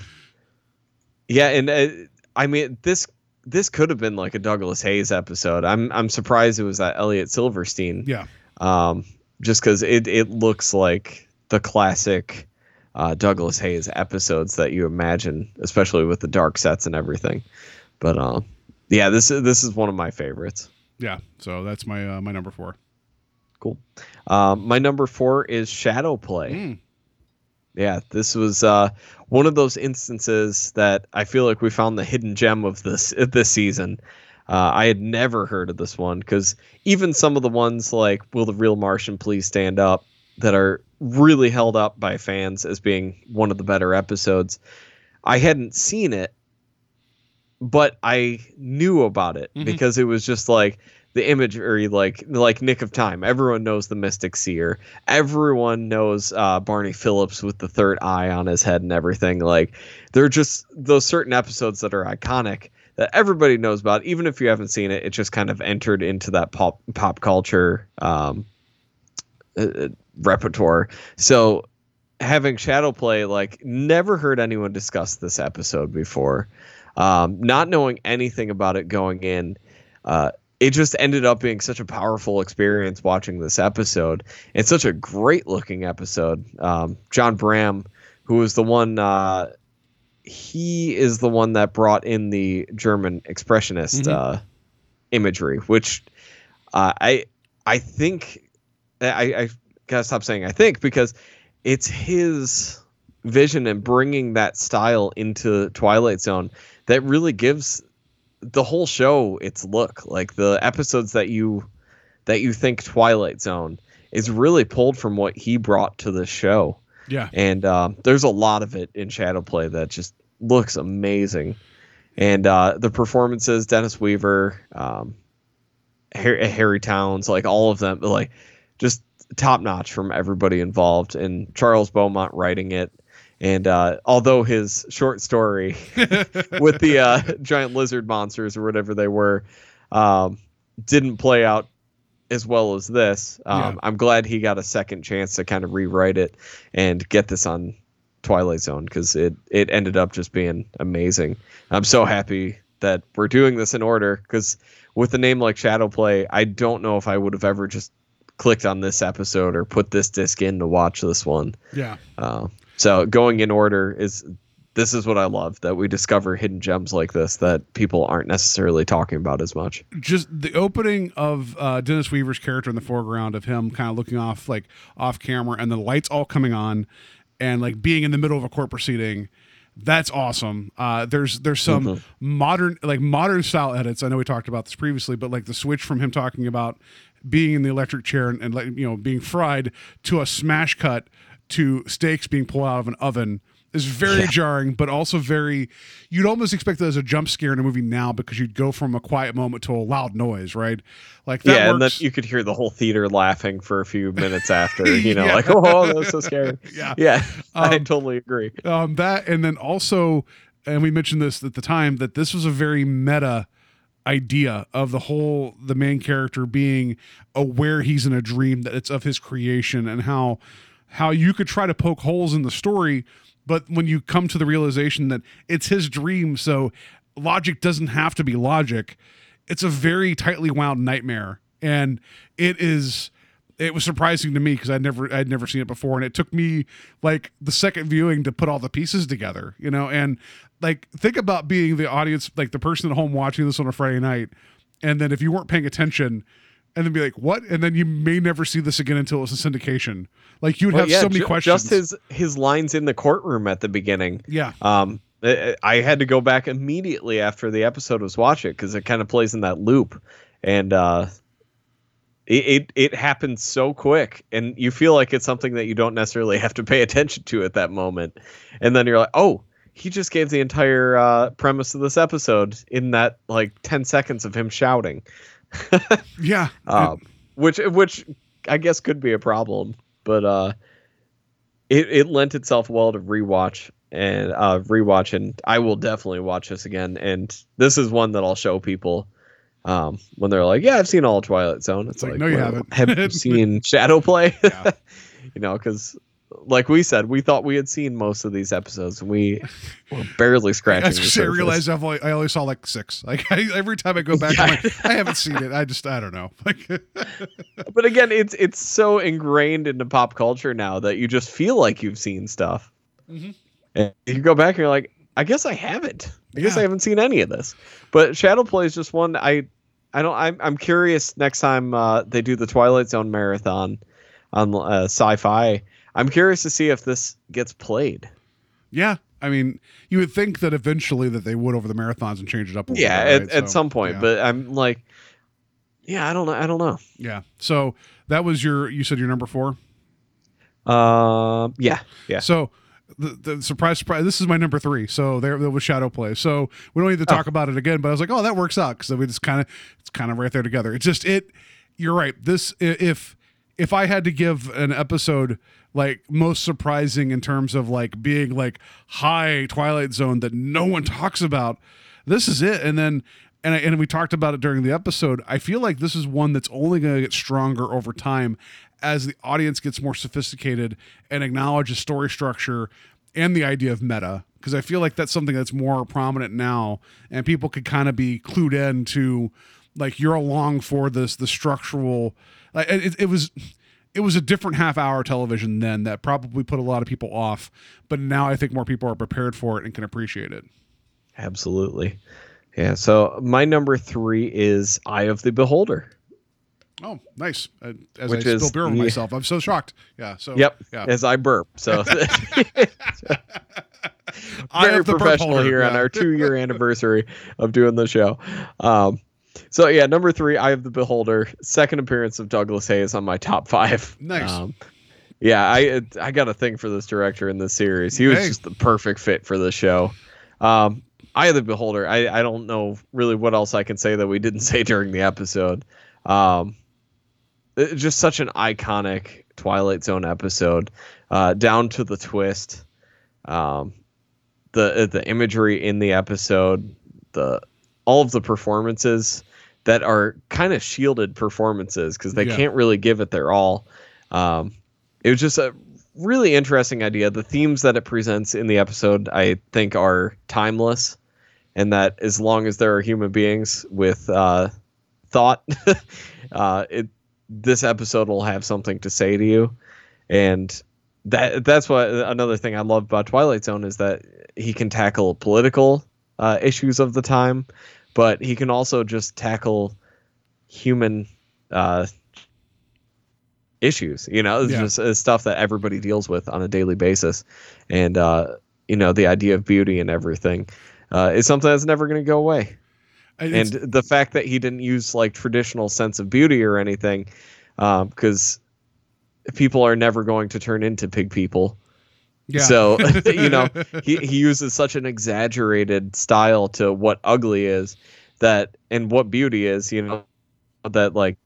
yeah, and uh, I mean, this this could have been like a Douglas Hayes episode. I'm I'm surprised it was that Elliot Silverstein. Yeah. Um, just because it, it looks like the classic uh, Douglas Hayes episodes that you imagine, especially with the dark sets and everything. But um, yeah, this is this is one of my favorites. Yeah. So that's my uh, my number four. Cool. Um, my number four is Shadow Play. Mm. Yeah, this was uh, one of those instances that I feel like we found the hidden gem of this this season. Uh, I had never heard of this one, because even some of the ones like Will the Real Martian Please Stand Up that are really held up by fans as being one of the better episodes, I hadn't seen it, but I knew about it mm-hmm. because it was just like the imagery, like like Nick of Time. Everyone knows the Mystic Seer. Everyone knows uh, Barney Phillips with the third eye on his head and everything. Like, they're just those certain episodes that are iconic that everybody knows about. Even if you haven't seen it, it just kind of entered into that pop pop culture um, uh, repertoire. So having Shadow Play, like, never heard anyone discuss this episode before. Um, not knowing anything about it going in, uh, it just ended up being such a powerful experience watching this episode. It's such a great looking episode. Um, John Bram, who is the one, uh, he is the one that brought in the German expressionist, mm-hmm. uh, imagery, which, uh, I, I think I, I gotta stop saying, I think, because it's his vision and bringing that style into Twilight Zone that really gives the whole show its look. Like, the episodes that you that you think Twilight Zone is really pulled from what he brought to the show. Yeah. And um, there's a lot of it in Shadow Play that just looks amazing. And uh, the performances, Dennis Weaver, um, Harry, Harry Towns, like all of them, like just top notch from everybody involved, and Charles Beaumont writing it. And uh, although his short story with the uh, giant lizard monsters or whatever they were um, didn't play out as well as this, um, yeah. I'm glad he got a second chance to kind of rewrite it and get this on Twilight Zone, because it, it ended up just being amazing. I'm so happy that we're doing this in order, because with a name like Shadow Play, I don't know if I would have ever just clicked on this episode or put this disc in to watch this one. Yeah. Uh, So going in order is, this is what I love, that we discover hidden gems like this that people aren't necessarily talking about as much. Just the opening of uh, Dennis Weaver's character in the foreground, of him kind of looking off, like off camera, and the lights all coming on, and like being in the middle of a court proceeding. That's awesome. Uh, there's there's some mm-hmm. modern like modern style edits. I know we talked about this previously, but like the switch from him talking about being in the electric chair and, and like, you know, being fried, to a smash cut to steaks being pulled out of an oven is very yeah. jarring, but also very, you'd almost expect that as a jump scare in a movie now, because you'd go from a quiet moment to a loud noise, right? Like that. Yeah, works. And then you could hear the whole theater laughing for a few minutes after, you know, yeah. like, oh, oh, that was so scary. yeah. Yeah. Um, I totally agree. Um, that, and then also, and we mentioned this at the time, that this was a very meta idea of the whole, the main character being aware he's in a dream, that it's of his creation, and how, how you could try to poke holes in the story, but when you come to the realization that it's his dream, so logic doesn't have to be logic. It's a very tightly wound nightmare, and it is. It was surprising to me, because I'd never, I'd never seen it before, and it took me like the second viewing to put all the pieces together, you know. And like, think about being the audience, like the person at home watching this on a Friday night, and then if you weren't paying attention, and then be like, what? And then you may never see this again until it's a syndication. Like, you'd well, have yeah, so many ju- questions. Just his, his lines in the courtroom at the beginning. Yeah. Um, I, I had to go back immediately after the episode was watch it, because it kind of plays in that loop. And uh, it, it, it happens so quick. And you feel like it's something that you don't necessarily have to pay attention to at that moment. And then you're like, oh, he just gave the entire uh, premise of this episode in that like ten seconds of him shouting. yeah. Um, which which I guess could be a problem, but uh, it it lent itself well to rewatch and uh, rewatch, and I will definitely watch this again. And this is one that I'll show people um, when they're like, "Yeah, I've seen all Twilight Zone." It's, it's like, like, no, well, you haven't. Have you seen Shadow Play? Yeah. You know, because like we said, we thought we had seen most of these episodes, and we were barely scratching. I, the I realized I've only, I only saw like six. Like I, every time I go back, yeah. I'm like, I haven't seen it. I just, I don't know. Like, but again, it's it's so ingrained into pop culture now that you just feel like you've seen stuff. Mm-hmm. And you go back and you're like, I guess I haven't. I guess yeah. I haven't seen any of this. But Shadow Play is just one I, I don't. I'm I'm curious next time uh, they do the Twilight Zone marathon on uh, Sci-Fi. I'm curious to see if this gets played. Yeah. I mean, you would think that eventually that they would over the marathons and change it up a little yeah, bit. Yeah, right? at, at so, some point. Yeah. But I'm like, yeah, I don't know. I don't know. Yeah. So that was your, you said your number four? Uh, yeah. Yeah. So the, the surprise, surprise, this is my number three. So there, there was Shadow Play. So we don't need to talk oh. about it again, but I was like, oh, that works out. Cause then we just kind of, it's kind of right there together. It's just, it, you're right. This, if, if I had to give an episode like most surprising in terms of like being like high Twilight Zone that no one talks about, this is it. And then, and I, and we talked about it during the episode. I feel like this is one that's only going to get stronger over time as the audience gets more sophisticated and acknowledges story structure and the idea of meta. Cause I feel like that's something that's more prominent now and people could kind of be clued in to like, you're along for this, the structural, Like it, it was, it was a different half hour television then that probably put a lot of people off, but now I think more people are prepared for it and can appreciate it. Absolutely, yeah. So my number three is Eye of the Beholder. Oh, nice! As Which I is, still burp yeah. myself, I'm so shocked. Yeah. So yep. Yeah. As I burp, so very professional here yeah. on our two year anniversary of doing the show. Um, So, yeah, number three, Eye of the Beholder, second appearance of Douglas Hayes on my top five. Nice. Um, yeah, I I got a thing for this director in this series. He was hey. just the perfect fit for this show. Um, Eye of the Beholder, I, I don't know really what else I can say that we didn't say during the episode. Um, it, just such an iconic Twilight Zone episode, uh, down to the twist, um, the the imagery in the episode, the all of the performances that are kind of shielded performances because they yeah. can't really give it their all. Um, it was just a really interesting idea. The themes that it presents in the episode, I think, are timeless, and that as long as there are human beings with uh, thought, uh, it this episode will have something to say to you. And that that's what another thing I love about Twilight Zone is that he can tackle political uh, issues of the time, but he can also just tackle human uh, issues. You know, it's yeah. just it's stuff that everybody deals with on a daily basis. And, uh, you know, the idea of beauty and everything uh, is something that's never going to go away. And the fact that he didn't use like traditional sense of beauty or anything, because um, people are never going to turn into pig people. Yeah. So, you know, he, he uses such an exaggerated style to what ugly is that and what beauty is, you know, that like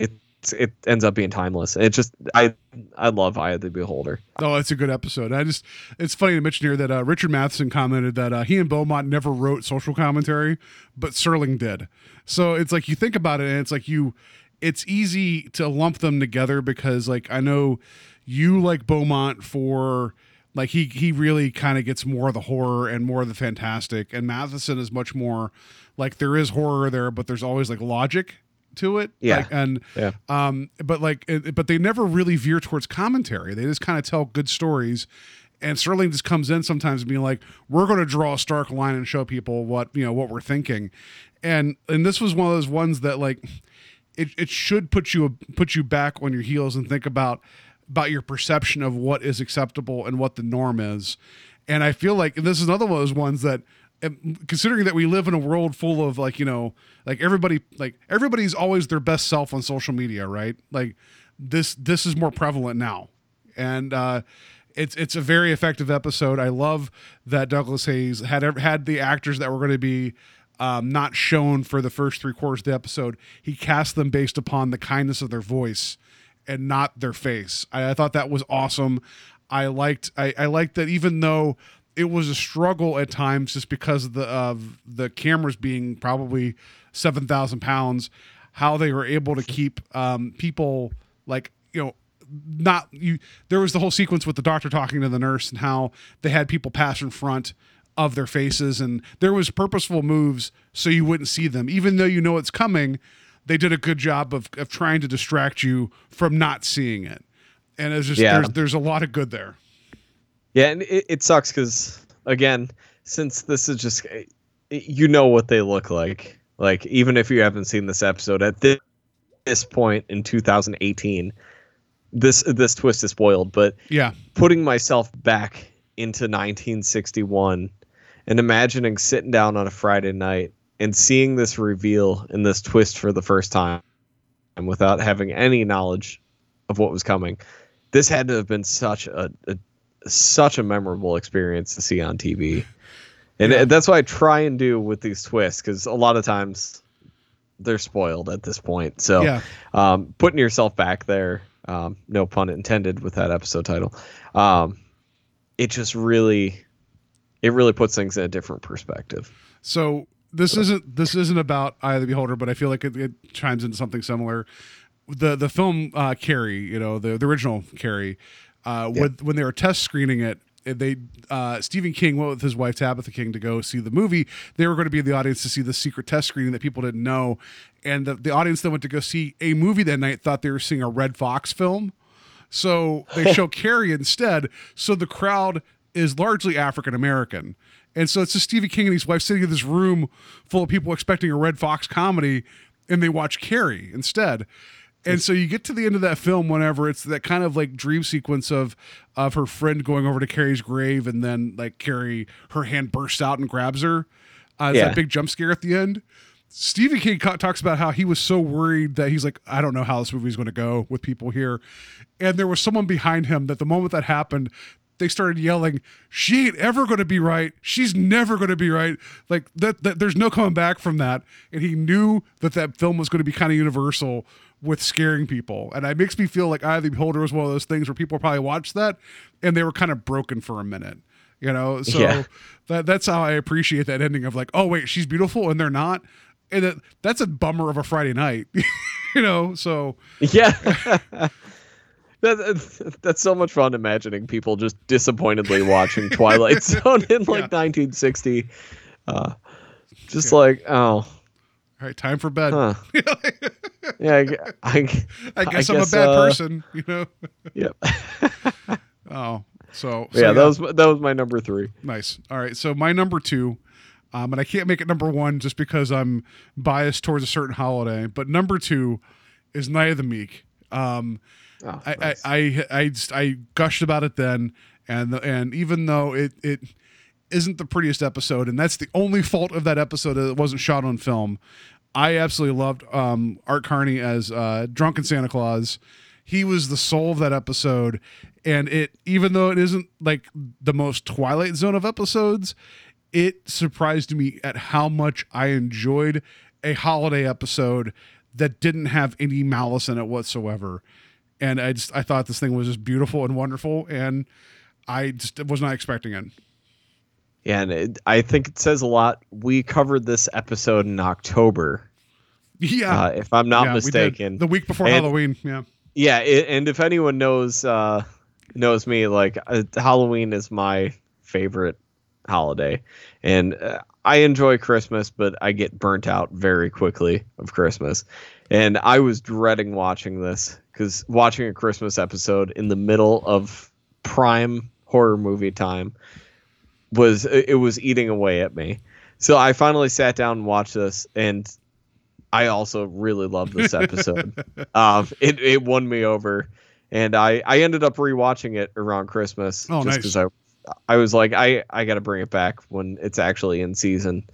it, it ends up being timeless. It just I I love Eye of the Beholder. Oh, that's a good episode. I just it's funny to mention here that uh, Richard Matheson commented that uh, he and Beaumont never wrote social commentary, but Serling did. So it's like you think about it and it's like you it's easy to lump them together because like I know you like Beaumont for like he he really kind of gets more of the horror and more of the fantastic, and Matheson is much more like there is horror there, but there's always like logic to it. Yeah, like, and yeah. um, but like it, but they never really veer towards commentary. They just kind of tell good stories, and Serling just comes in sometimes being like, "We're going to draw a stark line and show people what you know what we're thinking," and and this was one of those ones that like it it should put you put you back on your heels and think about. about your perception of what is acceptable and what the norm is. And I feel like this is another one of those ones that considering that we live in a world full of like, you know, like everybody, like everybody's always their best self on social media, right? Like this, this is more prevalent now. And, uh, It's it's a very effective episode. I love that Douglas Hayes had had the actors that were going to be um, not shown for the first three quarters of the episode. He cast them based upon the kindness of their voice and not their face. I, I thought that was awesome. I liked I, I liked that even though it was a struggle at times just because of the, of the cameras being probably seven thousand pounds, how they were able to keep um, people like, you know, not you. There was the whole sequence with the doctor talking to the nurse and how they had people pass in front of their faces, and there was purposeful moves so you wouldn't see them. Even though you know it's coming, they did a good job of, of trying to distract you from not seeing it. And it's just, yeah. there's, there's a lot of good there. Yeah. And it, it sucks. Cause again, since this is just, you know what they look like, like even if you haven't seen this episode at this, this point in two thousand eighteen, this, this twist is spoiled, but yeah, putting myself back into nineteen sixty-one and imagining sitting down on a Friday night and seeing this reveal and this twist for the first time and without having any knowledge of what was coming, this had to have been such a, a such a memorable experience to see on T V. And yeah. that's what I try and do with these twists, because a lot of times they're spoiled at this point. So yeah. um, putting yourself back there, um, no pun intended with that episode title, um, it just really, it really puts things in a different perspective. So this so. isn't this isn't about Eye of the Beholder, but I feel like it, it chimes into something similar. The the film uh, Carrie, you know, the, the original Carrie, uh, yeah. when, when they were test screening it, they uh, Stephen King went with his wife Tabitha King to go see the movie. They were going to be in the audience to see the secret test screening that people didn't know, and the, the audience that went to go see a movie that night thought they were seeing a Red Fox film, so they show Carrie instead. So the crowd is largely African American, and so it's just Stephen King and his wife sitting in this room full of people expecting a Red Fox comedy, and they watch Carrie instead. And so you get to the end of that film whenever it's that kind of like dream sequence of of her friend going over to Carrie's grave, and then like Carrie, her hand bursts out and grabs her. Uh, it's yeah. that big jump scare at the end. Stephen King talks about how he was so worried that he's like, I don't know how this movie's going to go with people here. And there was someone behind him that the moment that happened, they started yelling, she ain't ever going to be right. She's never going to be right. Like that, that, there's no coming back from that. And he knew that that film was going to be kind of universal with scaring people. And it makes me feel like Eye of the Beholder was one of those things where people probably watched that and they were kind of broken for a minute, you know? So yeah. that that's how I appreciate that ending of like, oh wait, she's beautiful and they're not. And it, that's a bummer of a Friday night, you know? So yeah. That, that's so much fun imagining people just disappointedly watching Twilight Zone in like yeah. nineteen sixty. Uh, just yeah. like, oh. All right, time for bed. Huh. yeah, I, I, I guess I I'm guess, a bad uh, person, you know? Yep. oh, so, so. Yeah, yeah. That, was, that was my number three. Nice. All right, so my number two, um, and I can't make it number one just because I'm biased towards a certain holiday, but number two is Night of the Meek. Um, oh, I, nice. I, I, I, just, I gushed about it then, and the, and even though it, it isn't the prettiest episode, and that's the only fault of that episode that it wasn't shot on film, I absolutely loved um, Art Carney as uh, Drunken Santa Claus. He was the soul of that episode, and it even though it isn't like the most Twilight Zone of episodes, it surprised me at how much I enjoyed a holiday episode that didn't have any malice in it whatsoever. And I just, I thought this thing was just beautiful and wonderful, and I just was not expecting it. Yeah. And it, I think it says a lot. We covered this episode in October. Yeah. Uh, if I'm not yeah, mistaken, the week before and, Halloween. Yeah. Yeah. It, and if anyone knows, uh, knows me, like uh, Halloween is my favorite holiday, and uh, I enjoy Christmas, but I get burnt out very quickly of Christmas. And I was dreading watching this, because watching a Christmas episode in the middle of prime horror movie time was, it was eating away at me. So I finally sat down and watched this, and I also really loved this episode. um, it, it won me over, and I, I ended up rewatching it around Christmas oh, just because nice. I I was like, I, I got to bring it back when it's actually in season.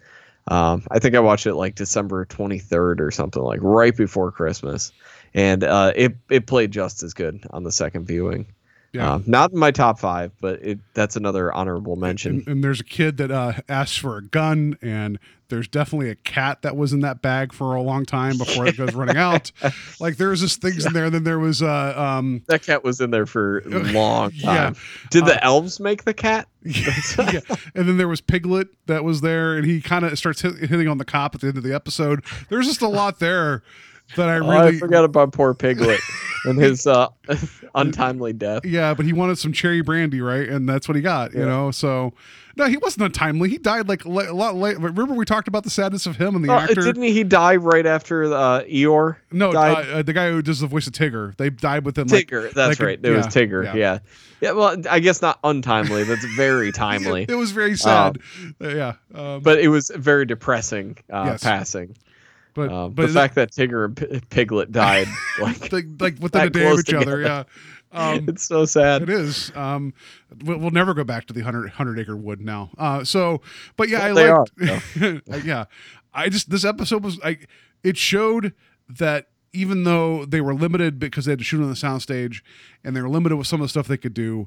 Um, I think I watched it like December twenty-third or something, like right before Christmas. And uh, it, it played just as good on the second viewing. Yeah. Uh, not in my top five, but it, that's another honorable mention. And, and there's a kid that uh, asks for a gun, and there's definitely a cat that was in that bag for a long time before it goes running out. Like, there's just things in there. Then there was... Uh, um, that cat was in there for a long time. Yeah. Did the uh, elves make the cat? Yeah, yeah. And then there was Piglet that was there, and he kind of starts hit, hitting on the cop at the end of the episode. There's just a lot there. That I really oh, I forgot about poor Piglet and his uh, untimely death. Yeah, but he wanted some cherry brandy, right? And that's what he got, yeah. you know. So no, he wasn't untimely. He died like a lot late. Remember we talked about the sadness of him and the oh, actor. Didn't he die right after uh, Eeyore? No, died? Uh, the guy who does the voice of Tigger. They died within like Tigger. That's like right. A, it yeah, was Tigger. Yeah. yeah, yeah. Well, I guess not untimely. That's very timely. it, it was very sad. Um, uh, yeah, um, but it was very depressing uh, yes. passing. But, um, but the fact that, that Tigger and P- Piglet died like like, like within a day of each together. other, yeah, um, it's so sad. It is. Um, we'll, we'll never go back to the hundred acre wood now. Uh, so, but yeah, well, I liked. Are, so. yeah, I just this episode was like it showed that even though they were limited because they had to shoot on the soundstage and they were limited with some of the stuff they could do,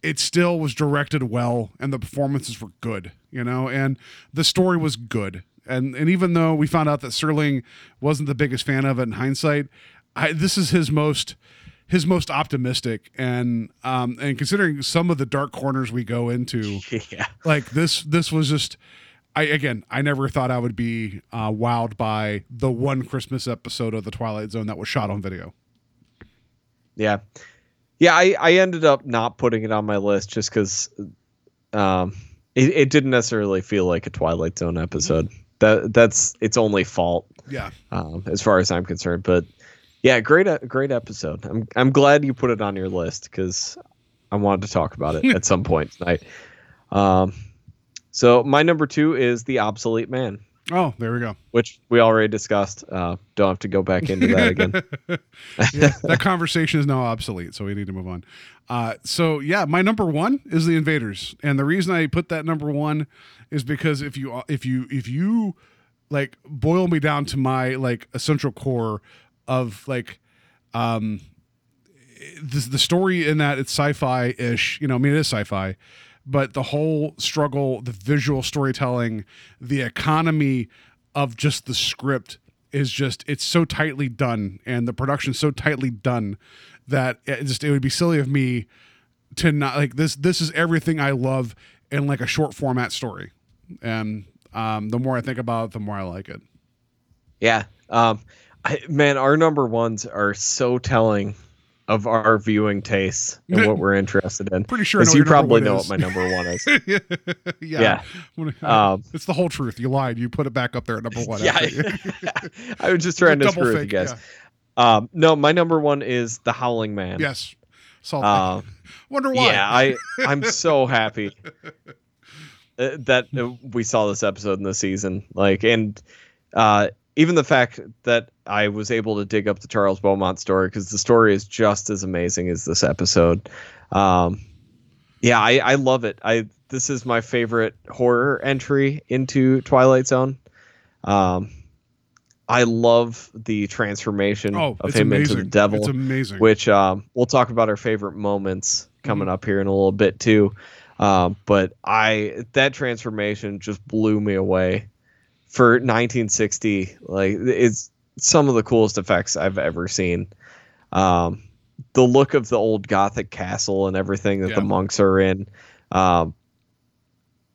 it still was directed well and the performances were good, you know, and the story was good. And and even though we found out that Serling wasn't the biggest fan of it in hindsight, I, this is his most his most optimistic. And um and considering some of the dark corners we go into, yeah. like this this was just I again I never thought I would be uh, wowed by the one Christmas episode of The Twilight Zone that was shot on video. Yeah, yeah. I I ended up not putting it on my list just because um, it, it didn't necessarily feel like a Twilight Zone episode. Mm-hmm. That that's its only fault, yeah. Um, as far as I'm concerned, but yeah, great, great episode. I'm I'm glad you put it on your list because I wanted to talk about it at some point tonight. Um, so my number two is The Obsolete Man. Oh, there we go. Which we already discussed. Uh, don't have to go back into that again. yeah, that conversation is now obsolete, so we need to move on. Uh, so yeah, my number one is The Invaders, and the reason I put that number one. Is because if you if you if you like boil me down to my like essential core of like um the the story in that it's sci-fi ish, you know, I mean it is sci-fi, but the whole struggle, the visual storytelling, the economy of just the script is just it's so tightly done and the production's so tightly done that it just it would be silly of me to not like this this is everything I love in like a short format story. And um, the more I think about it, the more I like it. Yeah. Um, I, man, our number ones are so telling of our viewing tastes and what we're interested in. Pretty sure I know you probably know is. What my number one is. yeah. yeah. yeah. Um, it's the whole truth. You lied. You put it back up there at number one. Yeah. I was just trying to screw with you guys. Yeah. Um, no, my number one is The Howling Man. Yes. Saw that. Um, Wonder why. Yeah, I, I'm so happy that we saw this episode in the season. Like, and uh, even the fact that I was able to dig up the Charles Beaumont story because the story is just as amazing as this episode. Um, yeah, I, I love it. I this is my favorite horror entry into Twilight Zone. Um, I love the transformation oh, of him amazing. into the devil. It's amazing. Which um, we'll talk about our favorite moments coming mm-hmm. up here in a little bit too. Um, but I that transformation just blew me away for nineteen sixty. Like it's some of the coolest effects I've ever seen. Um, the look of the old Gothic castle and everything that yeah. the monks are in. Um,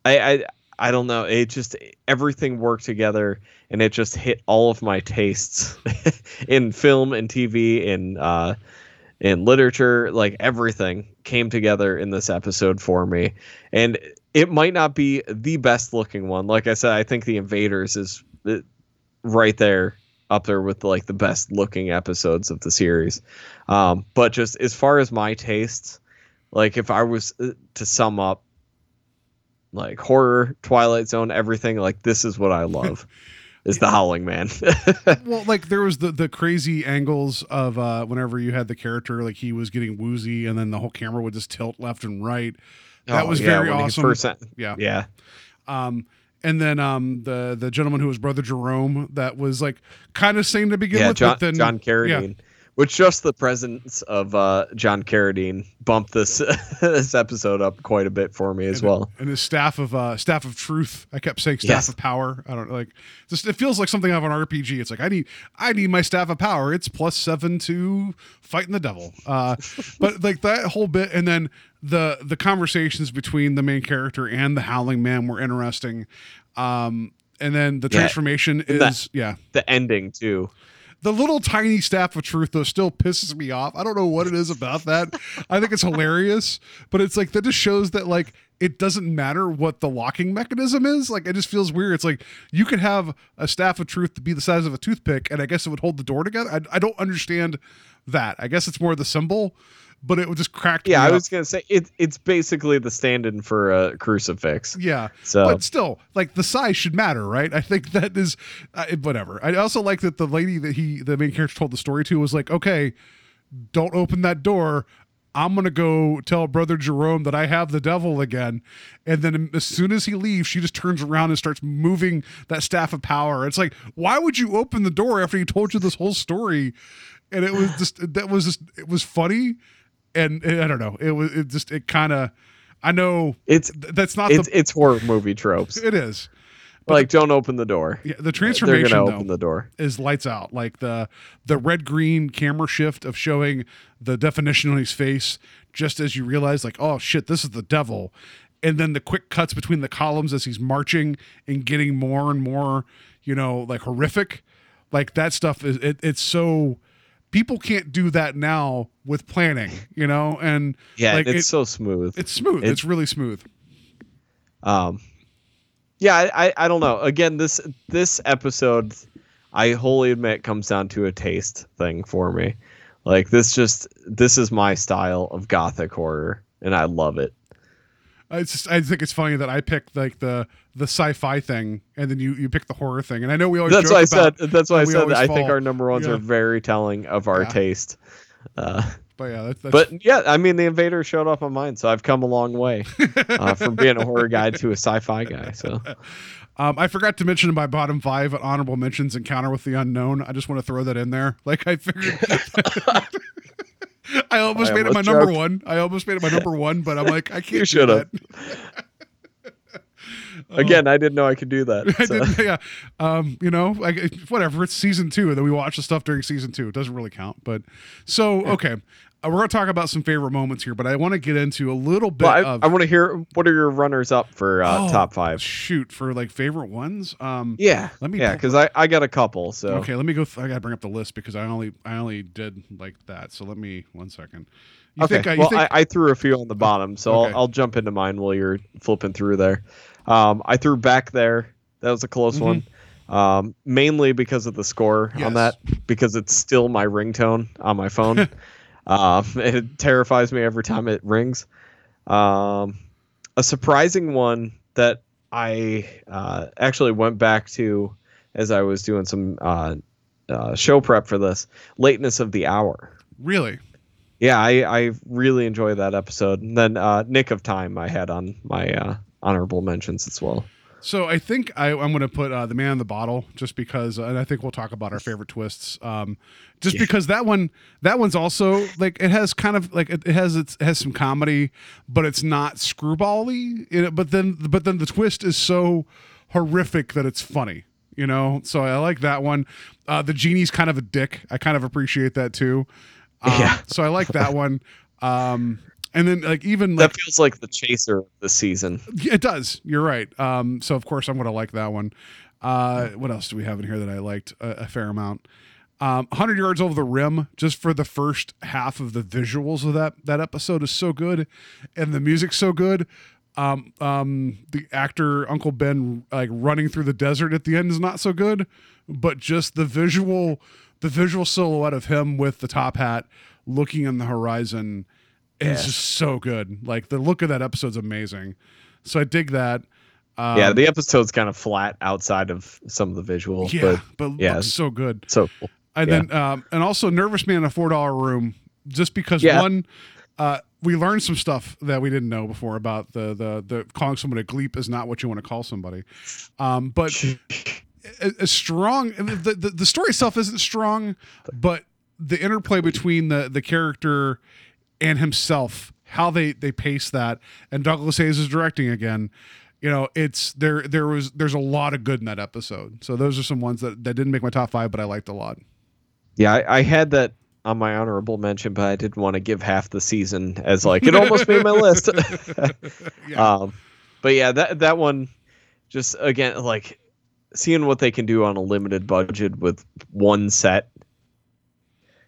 I, I, I don't know. It just everything worked together and it just hit all of my tastes in film and T V and, uh, in literature, like everything came together in this episode for me. And it might not be the best looking one. Like I said, I think The Invaders is right there up there with like the best looking episodes of the series. Um, but just as far as my tastes, like if I was to sum up like horror, Twilight Zone, everything, like this is what I love. Is the Howling Man. Well, like there was the, the crazy angles of uh, whenever you had the character, like he was getting woozy and then the whole camera would just tilt left and right. That oh, was yeah, very awesome. one hundred percent. Yeah. Yeah. Um, and then um, the, the gentleman who was Brother Jerome that was like kind of sane to begin yeah, with. John, but then, John Carradine. Yeah. Which just the presence of uh, John Carradine bumped this this episode up quite a bit for me as and, well. And his staff of uh, staff of truth. I kept saying staff yes. of power. I don't like. Just, it feels like something out of an R P G. It's like I need I need my staff of power. It's plus seven to fighting the devil. Uh, but like that whole bit, and then the the conversations between the main character and the Howling Man were interesting. Um, and then the yeah. transformation and is the, yeah the ending too. The little tiny staff of truth, though, still pisses me off. I don't know what it is about that. I think it's hilarious, but it's like that just shows that like it doesn't matter what the locking mechanism is. Like it just feels weird. It's like you could have a staff of truth to be the size of a toothpick, and I guess it would hold the door together. I, I don't understand that. I guess it's more the symbol, but it would just crack. Yeah, me I up. was gonna say it. It's basically the stand-in for a crucifix. Yeah, so. But still, like the size should matter, right? I think that is uh, whatever. I also like that the lady that he, the main character, told the story to was like, okay, don't open that door. I'm gonna go tell Brother Jerome that I have the devil again. And then as soon as he leaves, she just turns around and starts moving that staff of power. It's like, why would you open the door after he told you this whole story? And it was just that was just it was funny. And I don't know. It was it just it kind of. I know it's that's not it's, the, it's horror movie tropes. It is, but like the, don't open the door. Yeah, the transformation They're gonna though, open the door is lights out. Like the the red green camera shift of showing the definition on his face, just as you realize, like, oh shit, this is the devil. And then the quick cuts between the columns as he's marching and getting more and more, you know, like horrific. Like that stuff is it, it's so. People can't do that now with planning, you know, and yeah, like, it's it, so smooth. It's smooth. It's, it's really smooth. Um, yeah, I, I, I don't know. Again, this this episode, I wholly admit, comes down to a taste thing for me. Like this, just this is my style of gothic horror, and I love it. It's just, I think it's funny that I picked like the the sci-fi thing, and then you, you pick the horror thing. And I know we always that's joke why I about, said that's why I said that. I think our number ones yeah. are very telling of our yeah. taste. Uh, but yeah, that's, that's... but yeah, I mean, The Invader showed up on mine, so I've come a long way uh, from being a horror guy to a sci-fi guy. So. Um, I forgot to mention in my bottom five at honorable mentions, Encounter with the Unknown. I just want to throw that in there. Like I figured. I almost I made almost it my joked. number one. I almost made it my number one, but I'm like, I can't. You should have. Again, I didn't know I could do that. I so. didn't, yeah, um, you know, I, whatever. It's season two, and then we watch the stuff during season two. It doesn't really count, but so yeah. okay. Uh, we're gonna talk about some favorite moments here, but I want to get into a little bit. Well, I, of... I want to hear what are your runners up for uh, oh, top five? Shoot, for like favorite ones. Um, yeah, let me. Yeah, because I, I got a couple. So okay, let me go. Th- I gotta bring up the list because I only I only did like that. So let me one second. You okay. Think, uh, you well, think... I, I threw a few on the bottom, so okay. I'll, I'll jump into mine while you're flipping through there. Um, I threw Back There. That was a close mm-hmm. one. Um, mainly because of the score yes. on that, because it's still my ringtone on my phone. um, it terrifies me every time it rings. Um, a surprising one that I uh, actually went back to as I was doing some uh, uh, show prep for this, Lateness of the Hour. Really? Yeah, I, I really enjoy that episode. And then uh, Nick of Time I had on my... Uh, honorable mentions as well. So I think I, I'm going to put uh, The Man in the Bottle just because, and I think we'll talk about our favorite twists. Um, just yeah. because that one, that one's also like it has kind of like it, it has it's, it has some comedy, but it's not screwball-y. It, but then, but then the twist is so horrific that it's funny, you know. So I like that one. Uh, the genie's kind of a dick. I kind of appreciate that too. Um, yeah. So I like that one. Um, And then, like, even like, that feels like the chaser of the season. It does. You're right. Um, so of course I'm going to like that one. Uh, what else do we have in here that I liked a, a fair amount? Um, one hundred Yards Over the Rim, just for the first half of the visuals of that that episode is so good, and the music's so good. Um, um, the actor Uncle Ben like running through the desert at the end is not so good, but just the visual, the visual silhouette of him with the top hat looking in the horizon. It's yeah. just so good. Like the look of that episode's amazing. So I dig that. Um, yeah, the episode's kind of flat outside of some of the visual. Yeah, but, but yeah, it's so good. So cool. And yeah. then um, and also Nervous Man in a four dollar Room, just because yeah. one, uh, we learned some stuff that we didn't know before about the the the calling someone a gleep is not what you want to call somebody. Um, but a, a strong the, the the story itself isn't strong, but the interplay between the the character and himself, how they they pace that, and Douglas Hayes is directing again. You know, it's there. There was there's a lot of good in that episode. So those are some ones that, that didn't make my top five, but I liked a lot. Yeah, I, I had that on my honorable mention, but I didn't want to give half the season as like it almost made my list. yeah. Um, but yeah, that that one, just again, like seeing what they can do on a limited budget with one set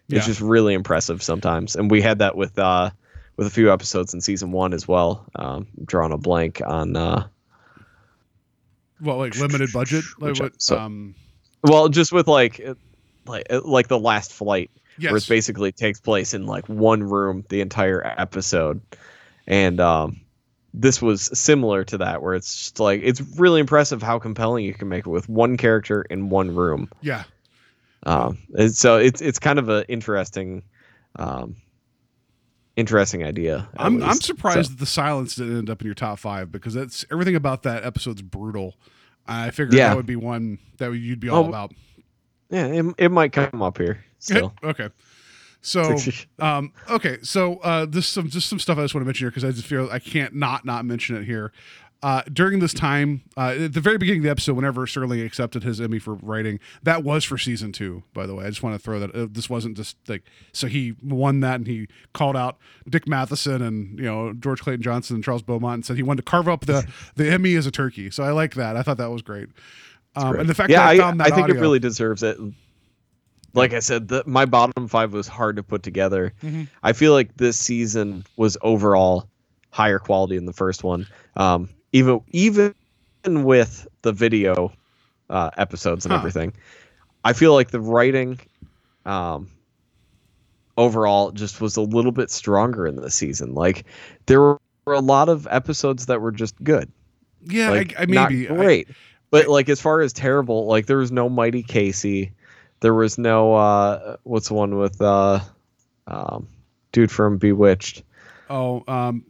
is yeah. just really impressive sometimes. And we had that with uh, with a few episodes in season one as well. Um, drawing a blank on. Uh, Well, like limited budget, like what? So, um, well, just with like, like, like the Last Flight, yes. where it basically takes place in like one room the entire episode, and um, this was similar to that, where it's just like it's really impressive how compelling you can make it with one character in one room. Yeah. Um. And so it's it's kind of an interesting, um, interesting idea. I'm least. I'm surprised so. that the silence didn't end up in your top five, because that's everything about that episode's brutal. I figured yeah. that would be one that you'd be all oh, about. Yeah, it it might come up here. So. Okay, so um, okay, so uh, this some just some stuff I just want to mention here, because I just feel I can't not not mention it here. Uh, during this time, uh, at the very beginning of the episode, whenever Serling accepted his Emmy for writing, that was for season two, by the way. I just want to throw that. Uh, this wasn't just like, so he won that and he called out Dick Matheson and, you know, George Clayton Johnson and Charles Beaumont and said he wanted to carve up the, the Emmy as a turkey. So I like that. I thought that was great. Um, great. And the fact yeah, that I found I, that I think audio, it really deserves it. Like I said, the, my bottom five was hard to put together. Mm-hmm. I feel like this season was overall higher quality than the first one. Um, Even even with the video uh, episodes and huh. everything, I feel like the writing um, overall just was a little bit stronger in this season. Like there were a lot of episodes that were just good. Yeah, like, I, I maybe not great, I, but I, like as far as terrible, like there was no Mighty Casey, there was no uh, what's the one with uh, um, dude from Bewitched. Oh, um,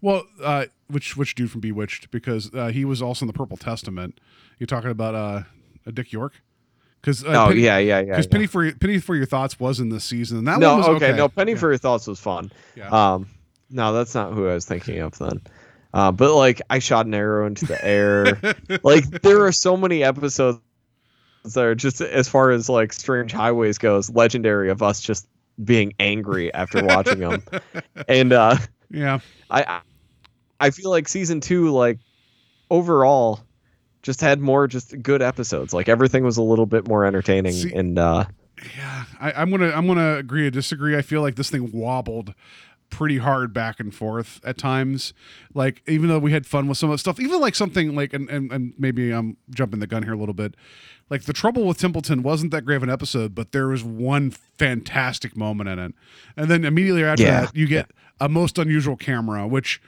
well. Uh, Which which dude from Bewitched? Because uh, he was also in the Purple Testament. You're talking about uh, Dick York? Because uh, oh Penny, yeah yeah yeah. Because yeah. Penny for Penny for Your Thoughts was in this season. And that no one was okay. okay no Penny yeah. for Your Thoughts was fun. Yeah. Um, no, that's not who I was thinking of then. Uh, but like I Shot an Arrow into the Air. Like there are so many episodes that are just, as far as like Strange Highways goes, legendary of us just being angry after watching them. And uh, yeah, I. I I feel like season two, like overall, just had more just good episodes. Like everything was a little bit more entertaining. See, and uh, yeah, I, I'm gonna I'm gonna agree or disagree. I feel like this thing wobbled pretty hard back and forth at times. Like even though we had fun with some of the stuff, even like something like and and, and maybe I'm jumping the gun here a little bit. Like The Trouble with Templeton wasn't that great of an episode, but there was one fantastic moment in it, and then immediately after yeah. that, you get yeah. a Most Unusual Camera, which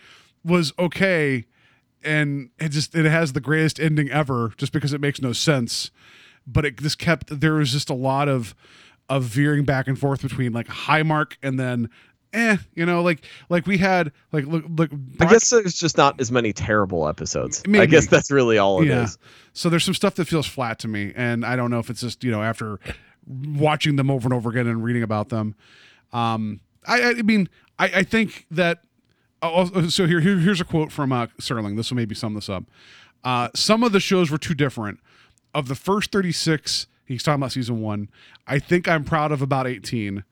was okay, and it just it has the greatest ending ever just because it makes no sense, but it just kept there was just a lot of of veering back and forth between like high mark and then eh you know like like we had like look look Brock, I guess there's just not as many terrible episodes. Maybe. I guess that's really all it yeah. is. So there's some stuff that feels flat to me, and I don't know if it's just, you know, after watching them over and over again and reading about them. um I, I mean I, I think that Also, so here, here, here's a quote from uh, Serling. This will maybe sum this up. Uh, some of the shows were too different. Of the first thirty-six, he's talking about season one, I think I'm proud of about eighteen.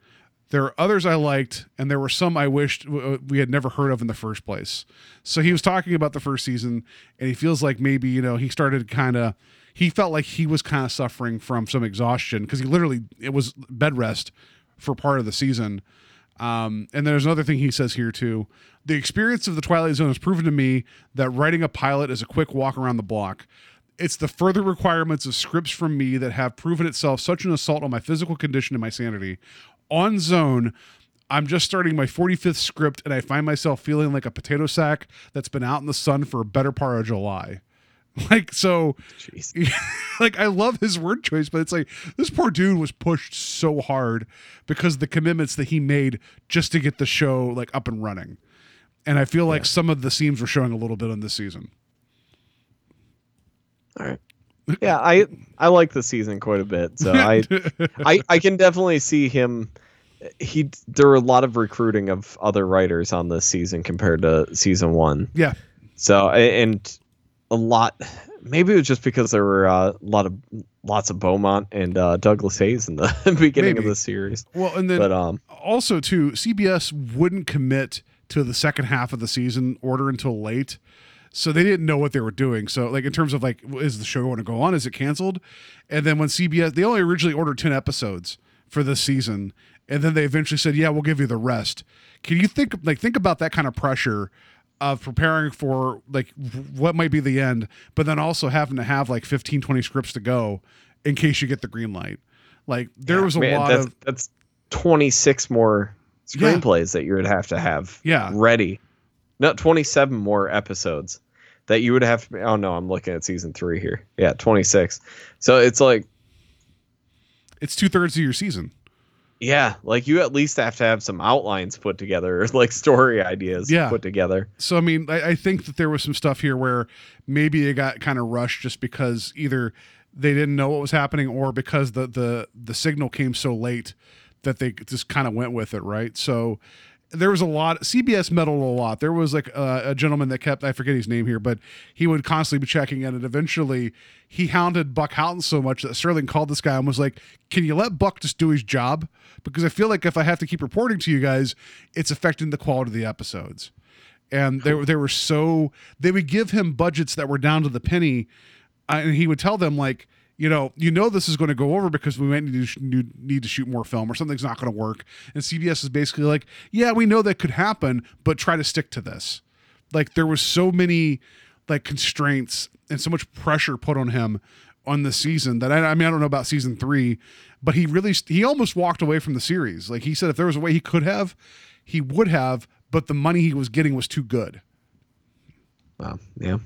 There are others I liked, and there were some I wished w- we had never heard of in the first place. So he was talking about the first season, and he feels like maybe, you know, he started kind of, he felt like he was kind of suffering from some exhaustion, because he literally, it was bed rest for part of the season. Um, and there's another thing he says here too. The experience of the Twilight Zone has proven to me that writing a pilot is a quick walk around the block. It's the further requirements of scripts from me that have proven itself such an assault on my physical condition and my sanity. On Zone, I'm just starting my forty-fifth script, and I find myself feeling like a potato sack that's been out in the sun for a better part of July. Like, so, Jeez. Like, I love his word choice, but it's like, this poor dude was pushed so hard because of the commitments that he made just to get the show, like, up and running. And I feel yeah. like some of the seams were showing a little bit on this season. All right. Yeah, I I like the season quite a bit, so I, I I can definitely see him he there were a lot of recruiting of other writers on this season compared to season one. Yeah. So and a lot, maybe it was just because there were a lot of lots of Beaumont and uh, Douglas Hayes in the beginning maybe. of the series. Well, and then but, um, also too, C B S wouldn't commit to the second half of the season order until late. So they didn't know what they were doing. So like in terms of like, is the show going to go on? Is it canceled? And then when C B S, they only originally ordered ten episodes for this season. And then they eventually said, yeah, we'll give you the rest. Can you think like, think about that kind of pressure of preparing for like what might be the end, but then also having to have like fifteen, twenty scripts to go in case you get the green light. Like there yeah, was a man, lot that's, of that's twenty-six more screenplays yeah. that you would have to have yeah. ready. No, twenty-seven more episodes that you would have. Oh no, I'm looking at season three here. Yeah, twenty-six. So it's like it's two thirds of your season. Yeah, like you at least have to have some outlines put together, like story ideas yeah. put together. So I mean, I, I think that there was some stuff here where maybe it got kind of rushed just because either they didn't know what was happening or because the the the signal came so late that they just kind of went with it, right? So. There was a lot, C B S meddled a lot. There was like a, a gentleman that kept, I forget his name here, but he would constantly be checking in, and eventually he hounded Buck Houghton so much that Serling called this guy and was like, can you let Buck just do his job? Because I feel like if I have to keep reporting to you guys, it's affecting the quality of the episodes. And they, they were so, they would give him budgets that were down to the penny, and he would tell them like, you know, you know this is going to go over because we might need to, need to shoot more film or something's not going to work. And C B S is basically like, yeah, we know that could happen, but try to stick to this. Like there was so many like constraints and so much pressure put on him on the season that I, I mean, I don't know about season three, but he really, he almost walked away from the series. Like he said, if there was a way he could have, he would have, but the money he was getting was too good. Wow. Yeah.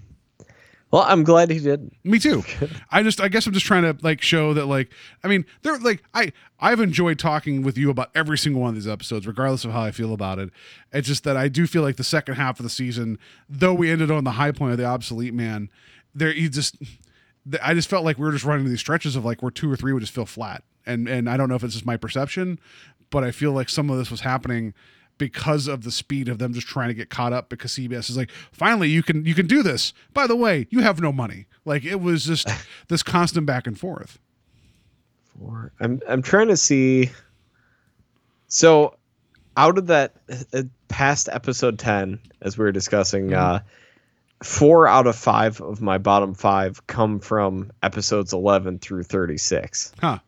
Well, I'm glad he did. Me too. I just, I guess I'm just trying to like show that like, I mean, they're like, I, I've enjoyed talking with you about every single one of these episodes, regardless of how I feel about it. It's just that I do feel like the second half of the season, though we ended on the high point of the obsolete man, there you just, I just felt like we were just running these stretches of like where two or three would just feel flat. And, and I don't know if it's just my perception, but I feel like some of this was happening because of the speed of them just trying to get caught up because C B S is like, finally you can, you can do this. By the way, you have no money. Like it was just this constant back and forth. Four. I'm, I'm trying to see. So out of that uh, past episode ten, as we were discussing, mm-hmm. uh, four out of five of my bottom five come from episodes eleven through thirty-six. Huh?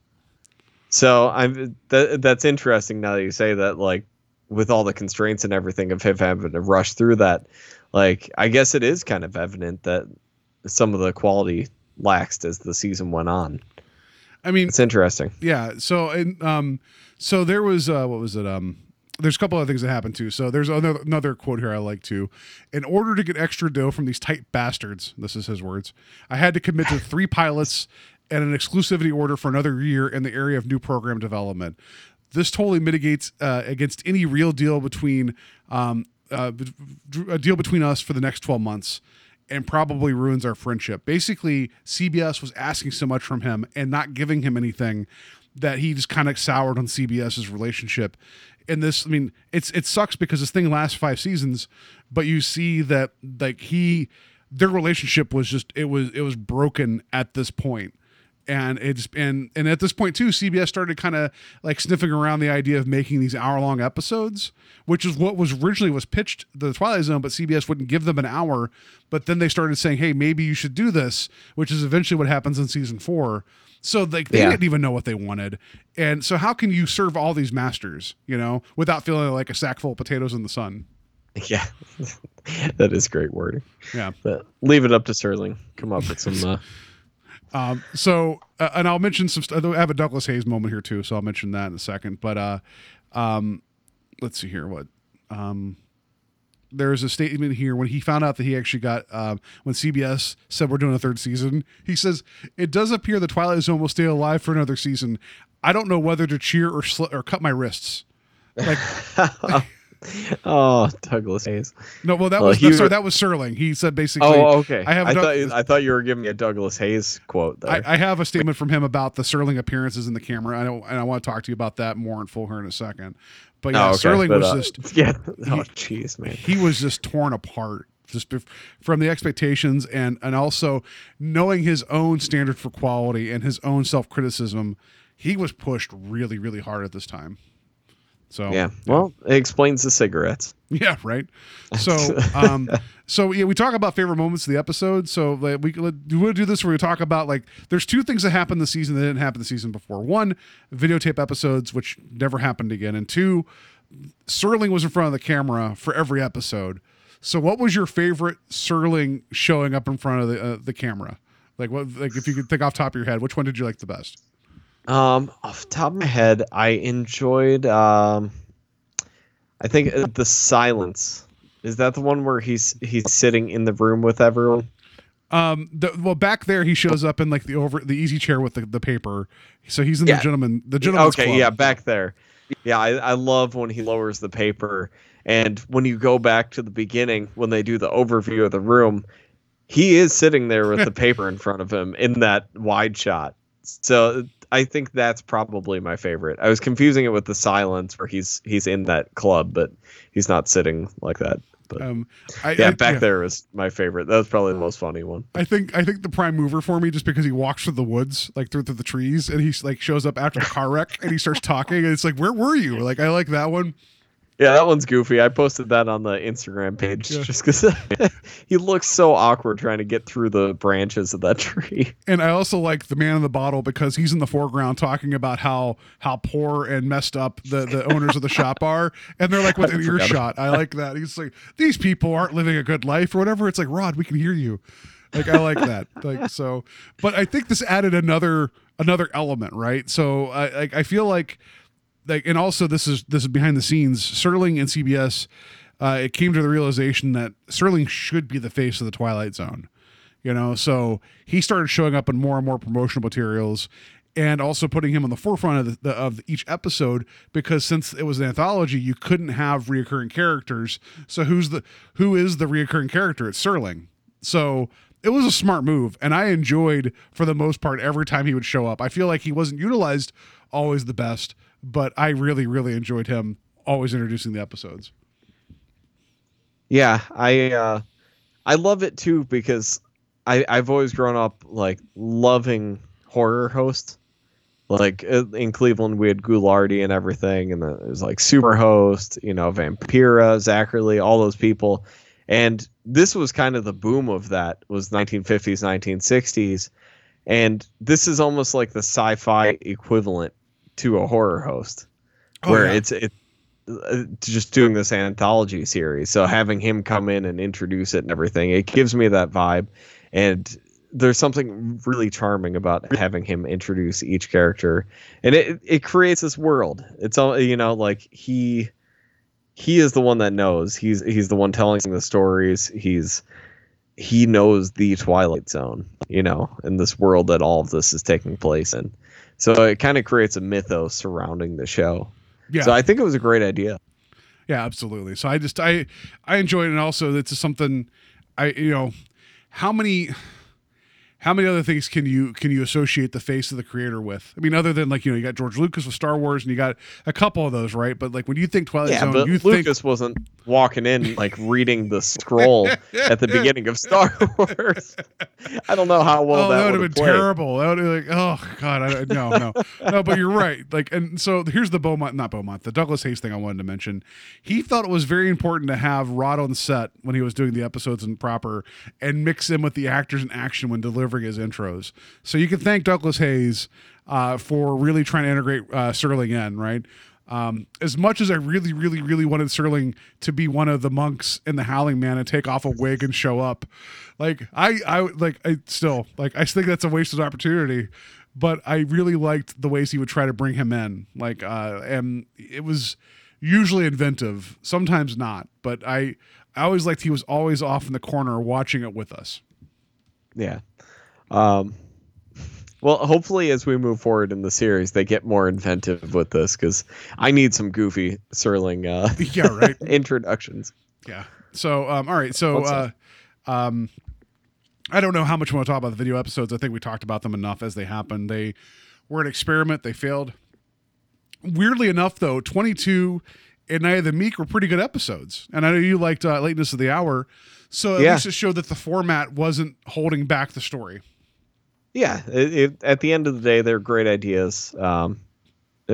So I'm, th- that's interesting. Now that you say that, like, with all the constraints and everything of him having to rush through that, like, I guess it is kind of evident that some of the quality laxed as the season went on. I mean, it's interesting. Yeah. So, and, um, so there was, uh, what was it? Um, there's a couple of things that happened too. So there's another, another quote here I like too. In order to get extra dough from these tight bastards, this is his words, I had to commit to three pilots and an exclusivity order for another year in the area of new program development. This totally mitigates uh, against any real deal between um, uh, a deal between us for the next twelve months, and probably ruins our friendship. Basically, C B S was asking so much from him and not giving him anything that he just kind of soured on CBS's relationship. And this, I mean, it's it sucks because this thing lasts five seasons, but you see that like he, their relationship was just it was it was broken at this point. And it's and and at this point too, C B S started kind of like sniffing around the idea of making these hour long episodes, which is what was originally was pitched the Twilight Zone, but C B S wouldn't give them an hour. But then they started saying, "Hey, maybe you should do this," which is eventually what happens in season four. So like they yeah. didn't even know what they wanted. And so how can you serve all these masters, you know, without feeling like a sack full of potatoes in the sun? Yeah, that is great wording. Yeah, but leave it up to Serling. Come up with some. Uh... Um, so, uh, and I'll mention some, st- I have a Douglas Hayes moment here too. So I'll mention that in a second, but, uh, um, let's see here. What, um, there's a statement here when he found out that he actually got, um, uh, when C B S said, we're doing a third season, he says, it does appear the Twilight Zone will stay alive for another season. I don't know whether to cheer or sl- or cut my wrists. Like, Oh, Douglas Hayes. No, well, that well, was no, sorry, that was Serling. He said basically. Oh, okay. I, have I, Doug- thought, I thought you were giving me a Douglas Hayes quote there. I, I have a statement from him about the Serling appearances in the camera. I don't, and I want to talk to you about that more in full here in a second. But yeah, oh, okay. Serling but, uh, was just yeah. Oh, jeez, man. He was just torn apart. Just from the expectations and and also knowing his own standard for quality and his own self-criticism, he was pushed really, really hard at this time. So yeah, well, it explains the cigarettes. Yeah, right. So, um, so yeah, we talk about favorite moments of the episode. So like, we we'll do this where we talk about like there's two things that happened this season that didn't happen the season before. One, videotape episodes, which never happened again, and two, Serling was in front of the camera for every episode. So what was your favorite Serling showing up in front of the uh, the camera? Like what? Like if you could think off the top of your head, which one did you like the best? Um, off the top of my head, I enjoyed. Um, I think the silence. Is that the one where he's he's sitting in the room with everyone? Um, the, well, back there he shows up in like the over the easy chair with the, the paper. So he's in yeah. the gentleman the gentleman's okay, club. Okay, yeah, back there. Yeah, I, I love when he lowers the paper. And when you go back to the beginning, when they do the overview of the room, he is sitting there with the paper in front of him in that wide shot. So I think that's probably my favorite. I was confusing it with the silence where he's he's in that club, but he's not sitting like that. But um, I, yeah, I, back yeah. there was my favorite. That was probably the most funny one. I think I think the prime mover for me, just because he walks through the woods, like through, through the trees, and he like shows up after a car wreck and he starts talking. And it's like, where were you? Like, I like that one. Yeah, that one's goofy. I posted that on the Instagram page yeah. just because he looks so awkward trying to get through the branches of that tree. And I also like the man in the bottle because he's in the foreground talking about how how poor and messed up the, the owners of the shop are. And they're like within earshot. I like that. He's like, these people aren't living a good life or whatever. It's like, Rod, we can hear you. Like, I like that. Like, so, but I think this added another another element, right? So I I, I feel like. Like, and also this is this is behind the scenes. Serling and C B S, uh, it came to the realization that Serling should be the face of the Twilight Zone, you know. So he started showing up in more and more promotional materials, and also putting him on the forefront of the, of each episode because since it was an anthology, you couldn't have reoccurring characters. So who's the who is the reoccurring character? It's Serling. So. It was a smart move, and I enjoyed, for the most part, every time he would show up. I feel like he wasn't utilized always the best, but I really, really enjoyed him always introducing the episodes. Yeah, I uh, I love it, too, because I, I've always grown up, like, loving horror hosts. Like, in Cleveland, we had Goulardi and everything, and it was, like, Superhost, you know, Vampira, Zachary, all those people. And this was kind of the boom of that was nineteen fifties, nineteen sixties. And this is almost like the sci-fi equivalent to a horror host oh, where yeah. it's, it's just doing this anthology series. So having him come in and introduce it and everything, it gives me that vibe. And there's something really charming about having him introduce each character. And it, it creates this world. It's all, you know, like he... He is the one that knows. He's he's the one telling the stories. He's he knows the Twilight Zone, you know, and this world that all of this is taking place in. So it kind of creates a mythos surrounding the show. Yeah. So I think it was a great idea. Yeah, absolutely. So I just I I enjoyed it, and also it's something I you know how many how many other things can you can you associate the face of the creator with? I mean, other than like, you know, you got George Lucas with Star Wars and you got a couple of those, right? But like when you think Twilight yeah, Zone, but you Lucas think Lucas wasn't walking in like reading the scroll at the beginning of Star Wars. I don't know how well oh, that, that would have been played. Terrible. That would have been like, oh God, I, no, no, no. But you're right. Like, and so here's the Beaumont, not Beaumont, the Douglas Hayes thing I wanted to mention. He thought it was very important to have Rod on set when he was doing the episodes and proper, and mix in with the actors in action when delivering his intros. So you can thank Douglas Hayes uh, for really trying to integrate uh, Serling in, right? Um, as much as I really, really, really wanted Serling to be one of the monks in the Howling Man and take off a wig and show up, like I, I like I still like I think that's a wasted opportunity. But I really liked the ways he would try to bring him in, like, uh, and it was usually inventive, sometimes not. But I, I always liked he was always off in the corner watching it with us. Yeah. Um, Well, hopefully as we move forward in the series, they get more inventive with this, because I need some goofy Serling uh, yeah, right. introductions. Yeah. So, um, all right. So, uh, um, I don't know how much we want to talk about the video episodes. I think we talked about them enough as they happened. They were an experiment. They failed. Weirdly enough, though, twenty-two and Night of the Meek were pretty good episodes. And I know you liked uh, Lateness of the Hour. So at yeah. least it showed that the format wasn't holding back the story. Yeah, it, it, at the end of the day, they're great ideas, um,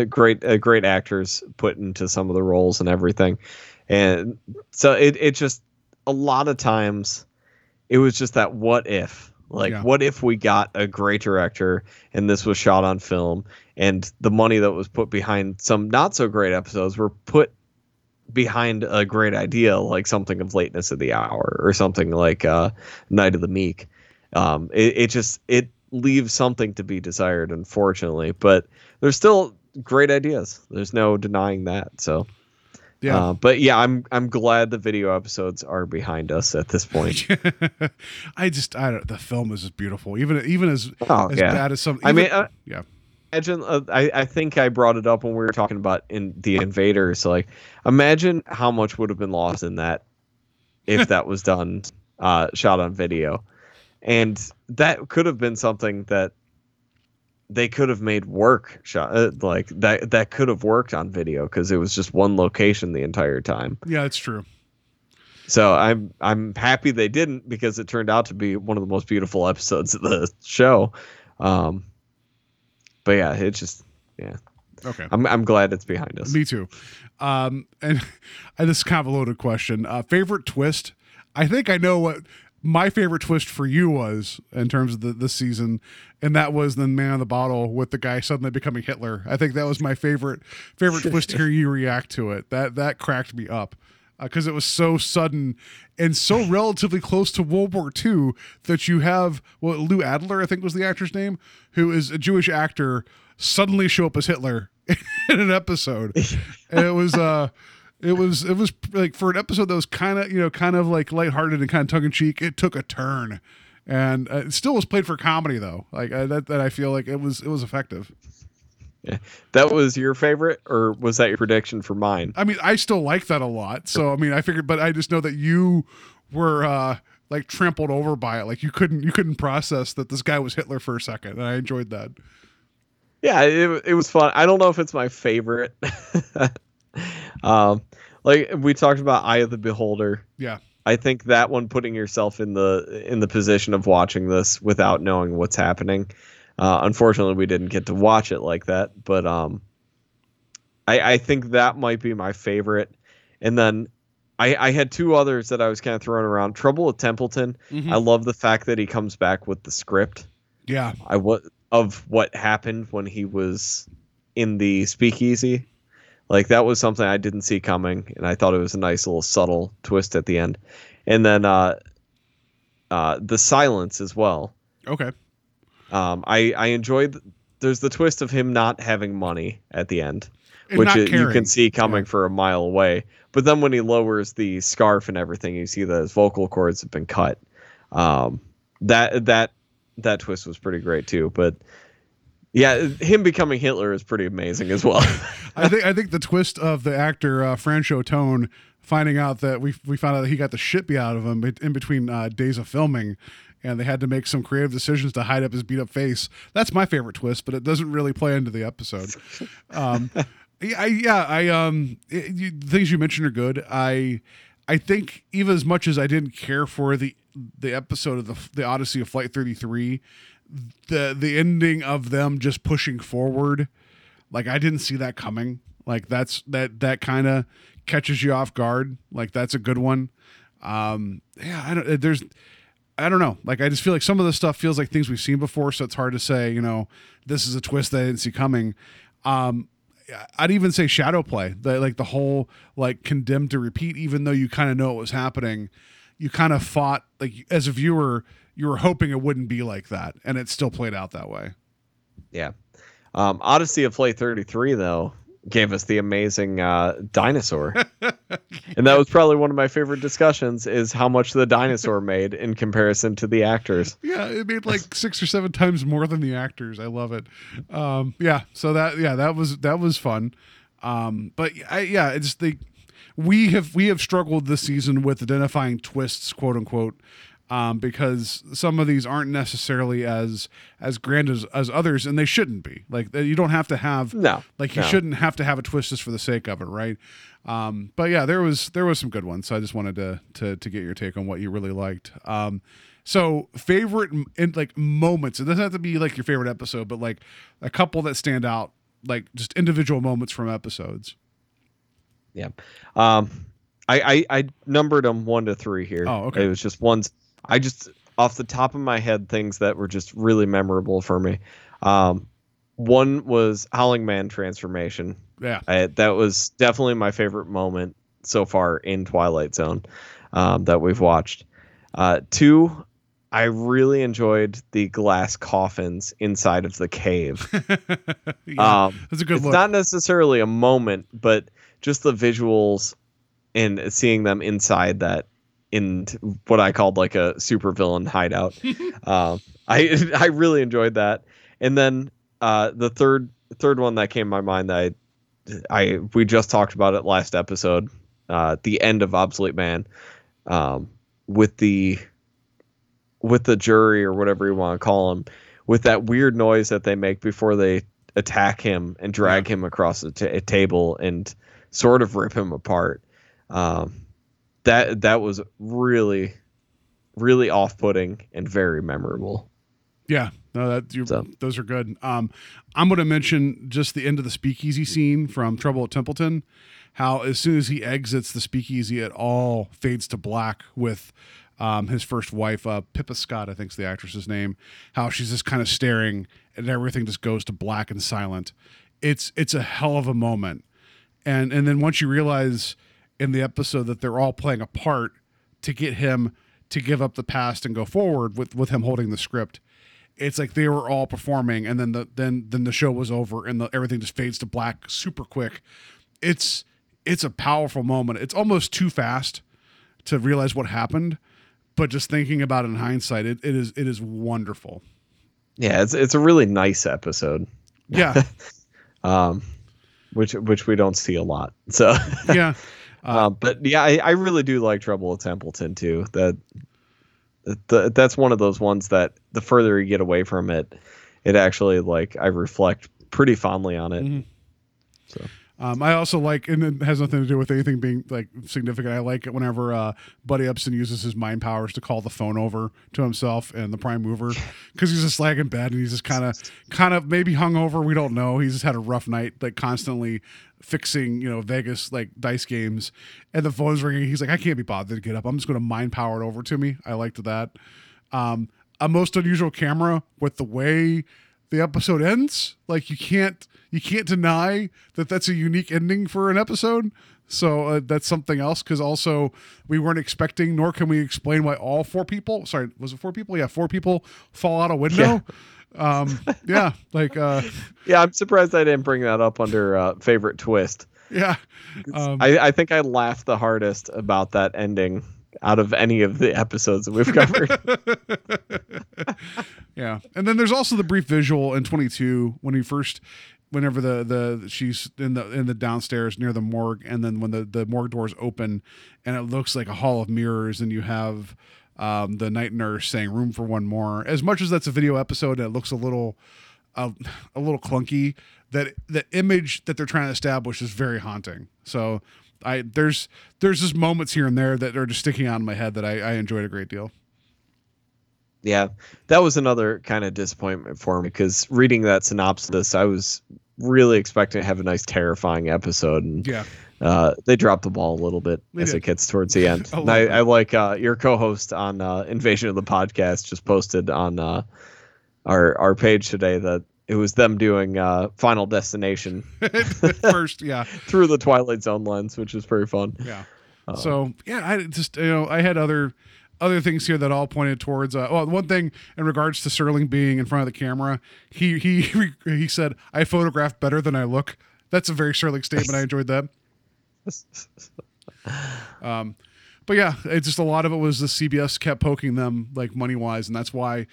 great uh, great actors put into some of the roles and everything. And so it, it just, a lot of times, it was just that what if. Like, yeah. what if we got a great director and this was shot on film, and the money that was put behind some not so great episodes were put behind a great idea, like something of Lateness of the Hour or something like uh, Night of the Meek. Um, it, it just it leaves something to be desired, unfortunately, but there's still great ideas. There's no denying that. So, yeah, uh, but yeah, I'm I'm glad the video episodes are behind us at this point. I just I don't. The film is just beautiful, even even as oh, as yeah. bad as some. Even, I mean, uh, yeah. Imagine, uh, I, I think I brought it up when we were talking about in the Invaders. Like, imagine how much would have been lost in that if that was done uh, shot on video. And that could have been something that they could have made work shot uh, like that. That could have worked on video because it was just one location the entire time. Yeah, that's true. So I'm I'm happy they didn't, because it turned out to be one of the most beautiful episodes of the show. Um, but yeah, it's just yeah. Okay, I'm I'm glad it's behind us. Me too. Um, and, and this is kind of a loaded question. Uh, favorite twist? I think I know what. My favorite twist for you was in terms of the, the season, and that was the Man on the Bottle with the guy suddenly becoming Hitler. I think that was my favorite favorite twist. To hear you react to it, that that cracked me up because uh, it was so sudden and so relatively close to World War Two that you have well Lou Adler, I think was the actor's name, who is a Jewish actor, suddenly show up as Hitler in an episode, and it was. Uh, It was it was like for an episode that was kind of you know kind of like lighthearted and kind of tongue in cheek. It took a turn, and uh, it still was played for comedy though. Like uh, that, that I feel like it was it was effective. Yeah. That was your favorite, or was that your prediction for mine? I mean, I still like that a lot. So I mean, I figured, but I just know that you were uh, like trampled over by it. Like you couldn't you couldn't process that this guy was Hitler for a second, and I enjoyed that. Yeah, it it was fun. I don't know if it's my favorite. Um, like we talked about Eye of the Beholder. Yeah. I think that one, putting yourself in the, in the position of watching this without knowing what's happening. Uh, unfortunately we didn't get to watch it like that, but, um, I, I think that might be my favorite. And then I, I had two others that I was kind of throwing around. Trouble with Templeton. Mm-hmm. I love the fact that he comes back with the script. Yeah. I was of what happened when he was in the speakeasy. Like, that was something I didn't see coming, and I thought it was a nice little subtle twist at the end. And then uh, uh, the silence as well. Okay. Um, I, I enjoyed... There's the twist of him not having money at the end, and which it, you can see coming yeah. for a mile away. But then when he lowers the scarf and everything, you see that his vocal cords have been cut. Um, that that that twist was pretty great, too, but... Yeah, him becoming Hitler is pretty amazing as well. I think I think the twist of the actor uh, Franchot Tone finding out that we we found out that he got the shit beat out of him in between uh, days of filming, and they had to make some creative decisions to hide up his beat up face. That's my favorite twist, but it doesn't really play into the episode. Um, I, yeah, I um, it, you, the things you mentioned are good. I I think even as much as I didn't care for the the episode of the the Odyssey of Flight thirty-three. the the ending of them just pushing forward, like I didn't see that coming. Like that's that that kind of catches you off guard. Like that's a good one. Um yeah, I don't there's I don't know. Like I just feel like some of this stuff feels like things we've seen before, so it's hard to say, you know, this is a twist that I didn't see coming. Um I'd even say shadow play. The like the whole like condemned to repeat, even though you kind of know what was happening, you kind of fought like as a viewer you were hoping it wouldn't be like that, and it still played out that way. Yeah. Um, Odyssey of Flight thirty-three, though, gave us the amazing uh, dinosaur. And that was probably one of my favorite discussions, is how much the dinosaur made in comparison to the actors. Yeah, it made like six or seven times more than the actors. I love it. Um, yeah, so that yeah, that was that was fun. Um, but I, yeah, it's the we have we have struggled this season with identifying twists, quote unquote. Um, because some of these aren't necessarily as as grand as, as others, and they shouldn't be. Like you don't have to have no, like you no. shouldn't have to have a twist just for the sake of it, right? Um, but yeah, there was there was some good ones. So I just wanted to to to get your take on what you really liked. Um, so favorite in, like moments. It doesn't have to be like your favorite episode, but like a couple that stand out, like just individual moments from episodes. Yeah, um, I, I I numbered them one to three here. Oh, okay. It was just one's. I just, off the top of my head, things that were just really memorable for me. Um, one was Howling Man transformation. Yeah. I, that was definitely my favorite moment so far in Twilight Zone um, that we've watched. Uh, two, I really enjoyed the glass coffins inside of the cave. Yeah, um, that's a good look. It's not necessarily a moment, but just the visuals and seeing them inside that. In what I called like a supervillain hideout. um, I I really enjoyed that. And then uh, the third third one that came to my mind, that I I we just talked about it last episode, uh, the end of Obsolete Man, um, with the with the jury or whatever you want to call him, with that weird noise that they make before they attack him and drag him across a, t- a table and sort of rip him apart. Um, That that was really, really off-putting and very memorable. Yeah, no, that you, so. Those are good. Um, I'm going to mention just the end of the speakeasy scene from Trouble at Templeton. How as soon as he exits the speakeasy, it all fades to black with um, his first wife, uh, Pippa Scott, I think is the actress's name. How she's just kind of staring, and everything just goes to black and silent. It's it's a hell of a moment, and and then once you realize. In the episode that they're all playing a part to get him to give up the past and go forward with, with him holding the script. It's like they were all performing and then the, then, then the show was over and the, everything just fades to black super quick. It's, it's a powerful moment. It's almost too fast to realize what happened, but just thinking about it in hindsight, it, it is, it is wonderful. Yeah. It's, it's a really nice episode. Yeah. um, which, which we don't see a lot. So yeah. Uh, um, but yeah, I, I really do like Trouble at Templeton too. That the, that's one of those ones that the further you get away from it, it actually like I reflect pretty fondly on it. Mm-hmm. So. Um, I also like, and it has nothing to do with anything being like significant. I like it whenever uh, Buddy Upson uses his mind powers to call the phone over to himself and the prime mover, because he's just lagging in bed and he's just kind of, kind of maybe hungover. We don't know. He's just had a rough night, like constantly fixing, you know, Vegas like dice games, and the phone's ringing. He's like, I can't be bothered to get up. I'm just going to mind power it over to me. I liked that. Um, a most unusual camera with the way the episode ends. Like you can't. You can't deny that that's a unique ending for an episode. So uh, that's something else, because also we weren't expecting, nor can we explain why all four people, sorry, was it four people? Yeah, four people fall out a window. Yeah. Um, yeah, like. Uh, yeah, I'm surprised I didn't bring that up under uh, favorite twist. Yeah. Um, I, I think I laughed the hardest about that ending out of any of the episodes that we've covered. Yeah. And then there's also the brief visual in twenty-two when he first. Whenever the, the she's in the in the downstairs near the morgue, and then when the, the morgue doors open and it looks like a hall of mirrors, and you have um, the night nurse saying room for one more. As much as that's a video episode and it looks a little uh, a little clunky, that the image that they're trying to establish is very haunting. So I there's there's just moments here and there that are just sticking out in my head that I, I enjoyed a great deal. Yeah, that was another kind of disappointment for me, because reading that synopsis, I was really expecting to have a nice terrifying episode, and yeah uh they dropped the ball a little bit they as did. It gets towards the end. And I, I like uh your co-host on uh Invasion of the Podcast just posted on uh our our page today that it was them doing uh Final Destination first yeah through the Twilight Zone lens, which was pretty fun. Yeah uh, so yeah I just you know I had other Other things here that all pointed towards. Uh, well, one thing in regards to Serling being in front of the camera, he he he said, "I photograph better than I look." That's a very Serling statement. I enjoyed that. Um, but yeah, it's just a lot of it was the C B S kept poking them like money wise, and that's why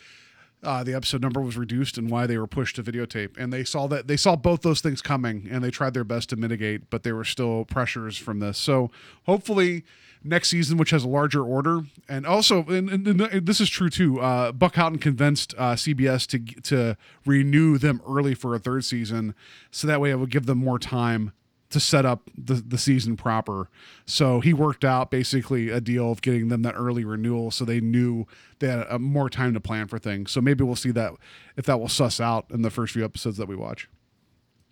uh, the episode number was reduced and why they were pushed to videotape. And they saw that they saw both those things coming, and they tried their best to mitigate, but there were still pressures from this. So hopefully next season, which has a larger order, and also, and, and, and this is true too. Uh, Buck Houghton convinced uh, C B S to to renew them early for a third season, so that way it would give them more time to set up the, the season proper. So he worked out basically a deal of getting them that early renewal, so they knew they had a, more time to plan for things. So maybe we'll see that, if that will suss out in the first few episodes that we watch.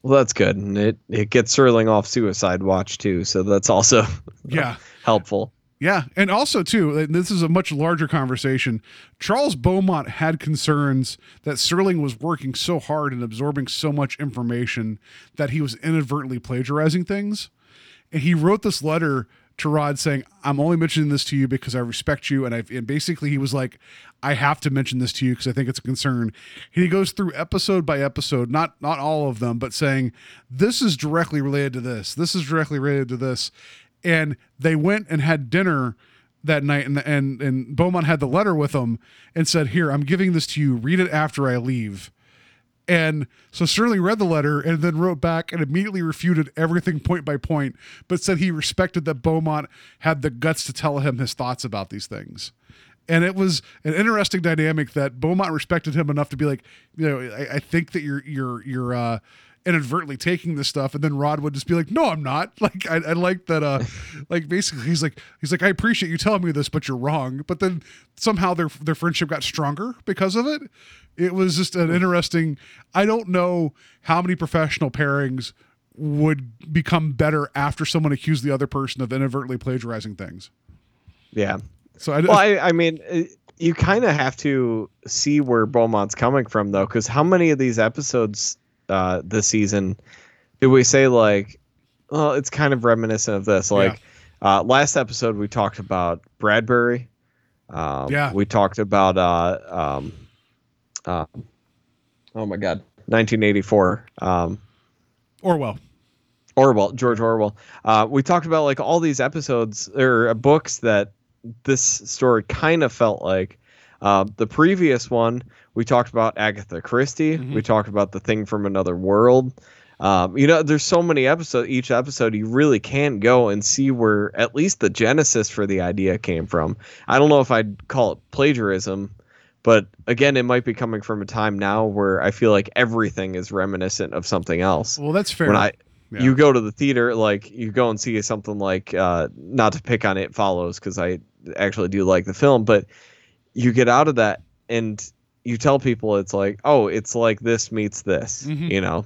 Well, that's good. And it, it gets Serling off Suicide Watch too. So that's also yeah helpful. Yeah. And also too, this is a much larger conversation. Charles Beaumont had concerns that Serling was working so hard and absorbing so much information that he was inadvertently plagiarizing things. And he wrote this letter to Rod saying, I'm only mentioning this to you because I respect you. And I've, and basically he was like, I have to mention this to you because I think it's a concern. He goes through episode by episode, not, not all of them, but saying, this is directly related to this. This is directly related to this. And they went and had dinner that night, and, and, and Beaumont had the letter with him and said, here, I'm giving this to you. Read it after I leave. And so Serling read the letter and then wrote back and immediately refuted everything point by point, but said he respected that Beaumont had the guts to tell him his thoughts about these things. And it was an interesting dynamic that Beaumont respected him enough to be like, you know, I, I think that you're you're you're uh, inadvertently taking this stuff. And then Rod would just be like, no, I'm not. Like, I, I like that. Uh, like basically he's like, he's like, I appreciate you telling me this, but you're wrong. But then somehow their, their friendship got stronger because of it. It was just an interesting, I don't know how many professional pairings would become better after someone accused the other person of inadvertently plagiarizing things. Yeah. So I, well, I, I mean, you kind of have to see where Beaumont's coming from though. 'Cause how many of these episodes Uh, this season did we say like, well, it's kind of reminiscent of this, like yeah. uh, last episode we talked about Bradbury, um, yeah we talked about uh, um, uh, oh my god nineteen eighty-four, um, Orwell Orwell George Orwell. Uh, we talked about like all these episodes or books that this story kind of felt like. Uh, the previous one, we talked about Agatha Christie. Mm-hmm. We talked about The Thing from Another World. Um, you know, there's so many episodes. Each episode, you really can go and see where at least the genesis for the idea came from. I don't know if I'd call it plagiarism, but again, it might be coming from a time now where I feel like everything is reminiscent of something else. Well, that's fair. When I, yeah. You go to the theater, like you go and see something like, uh, not to pick on It Follows, because I actually do like the film, but you get out of that and you tell people it's like, oh, it's like this meets this, mm-hmm. you know,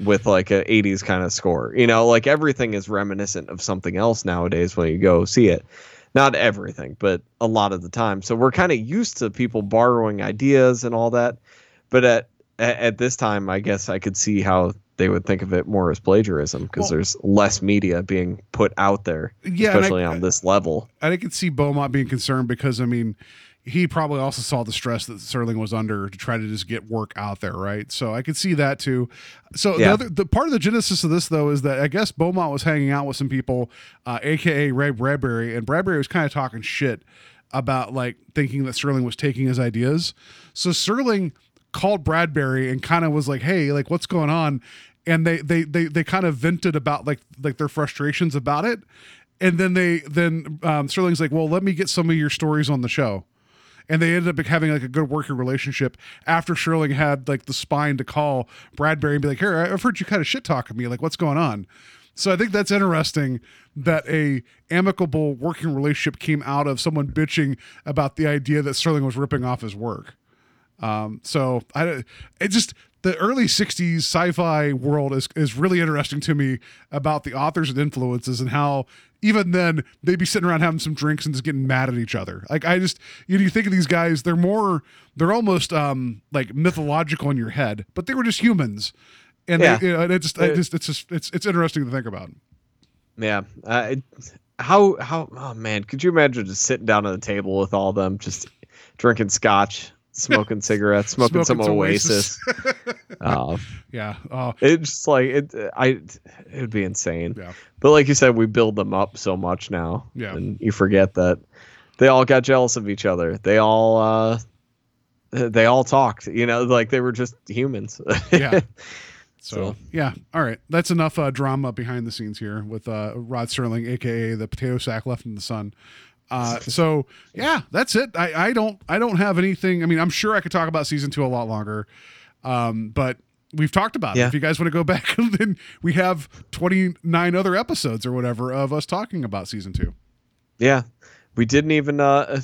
with like a eighties kind of score, you know, like everything is reminiscent of something else nowadays when you go see it. Not everything, but a lot of the time. So we're kind of used to people borrowing ideas and all that. But at, at, at this time, I guess I could see how they would think of it more as plagiarism because well, there's less media being put out there, yeah, especially I, on this level. I, I could see Beaumont being concerned because, I mean, he probably also saw the stress that Serling was under to try to just get work out there, right? So I could see that too. So yeah. the other, the part of the genesis of this though is that I guess Beaumont was hanging out with some people, uh, aka Ray Bradbury, and Bradbury was kind of talking shit about like thinking that Serling was taking his ideas. So Serling called Bradbury and kind of was like, "Hey, like what's going on?" And they they they they kind of vented about like like their frustrations about it, and then they then um, Serling's like, "Well, let me get some of your stories on the show." And they ended up having like a good working relationship after Serling had like the spine to call Bradbury and be like, here, I've heard you kind of shit talking me. Like, what's going on? So I think that's interesting that a amicable working relationship came out of someone bitching about the idea that Serling was ripping off his work. Um, so I, it just, the early sixties sci-fi world is, is really interesting to me about the authors and influences and how even then they'd be sitting around having some drinks and just getting mad at each other. Like I just, you know, you think of these guys, they're more, they're almost um, like mythological in your head, but they were just humans. And yeah. they, you know, it just, it just, it's just, it's, it's interesting to think about. Yeah. Uh, how, how, oh man, could you imagine just sitting down at the table with all of them just drinking scotch? smoking cigarettes, smoking, smoking some Oasis. Oasis. uh, yeah. Uh, it's just like, it, I, it would be insane. Yeah. But like you said, we build them up so much now. Yeah. And you forget that they all got jealous of each other. They all, uh, they all talked, you know, like they were just humans. Yeah. So, yeah. All right. That's enough uh, drama behind the scenes here with uh, Rod Serling, a k a the potato sack left in the sun. Uh, so, yeah, that's it. I, I don't I don't have anything. I mean, I'm sure I could talk about season two a lot longer, um, but we've talked about yeah. it. If you guys want to go back, then we have twenty-nine other episodes or whatever of us talking about season two. Yeah. We didn't even, uh,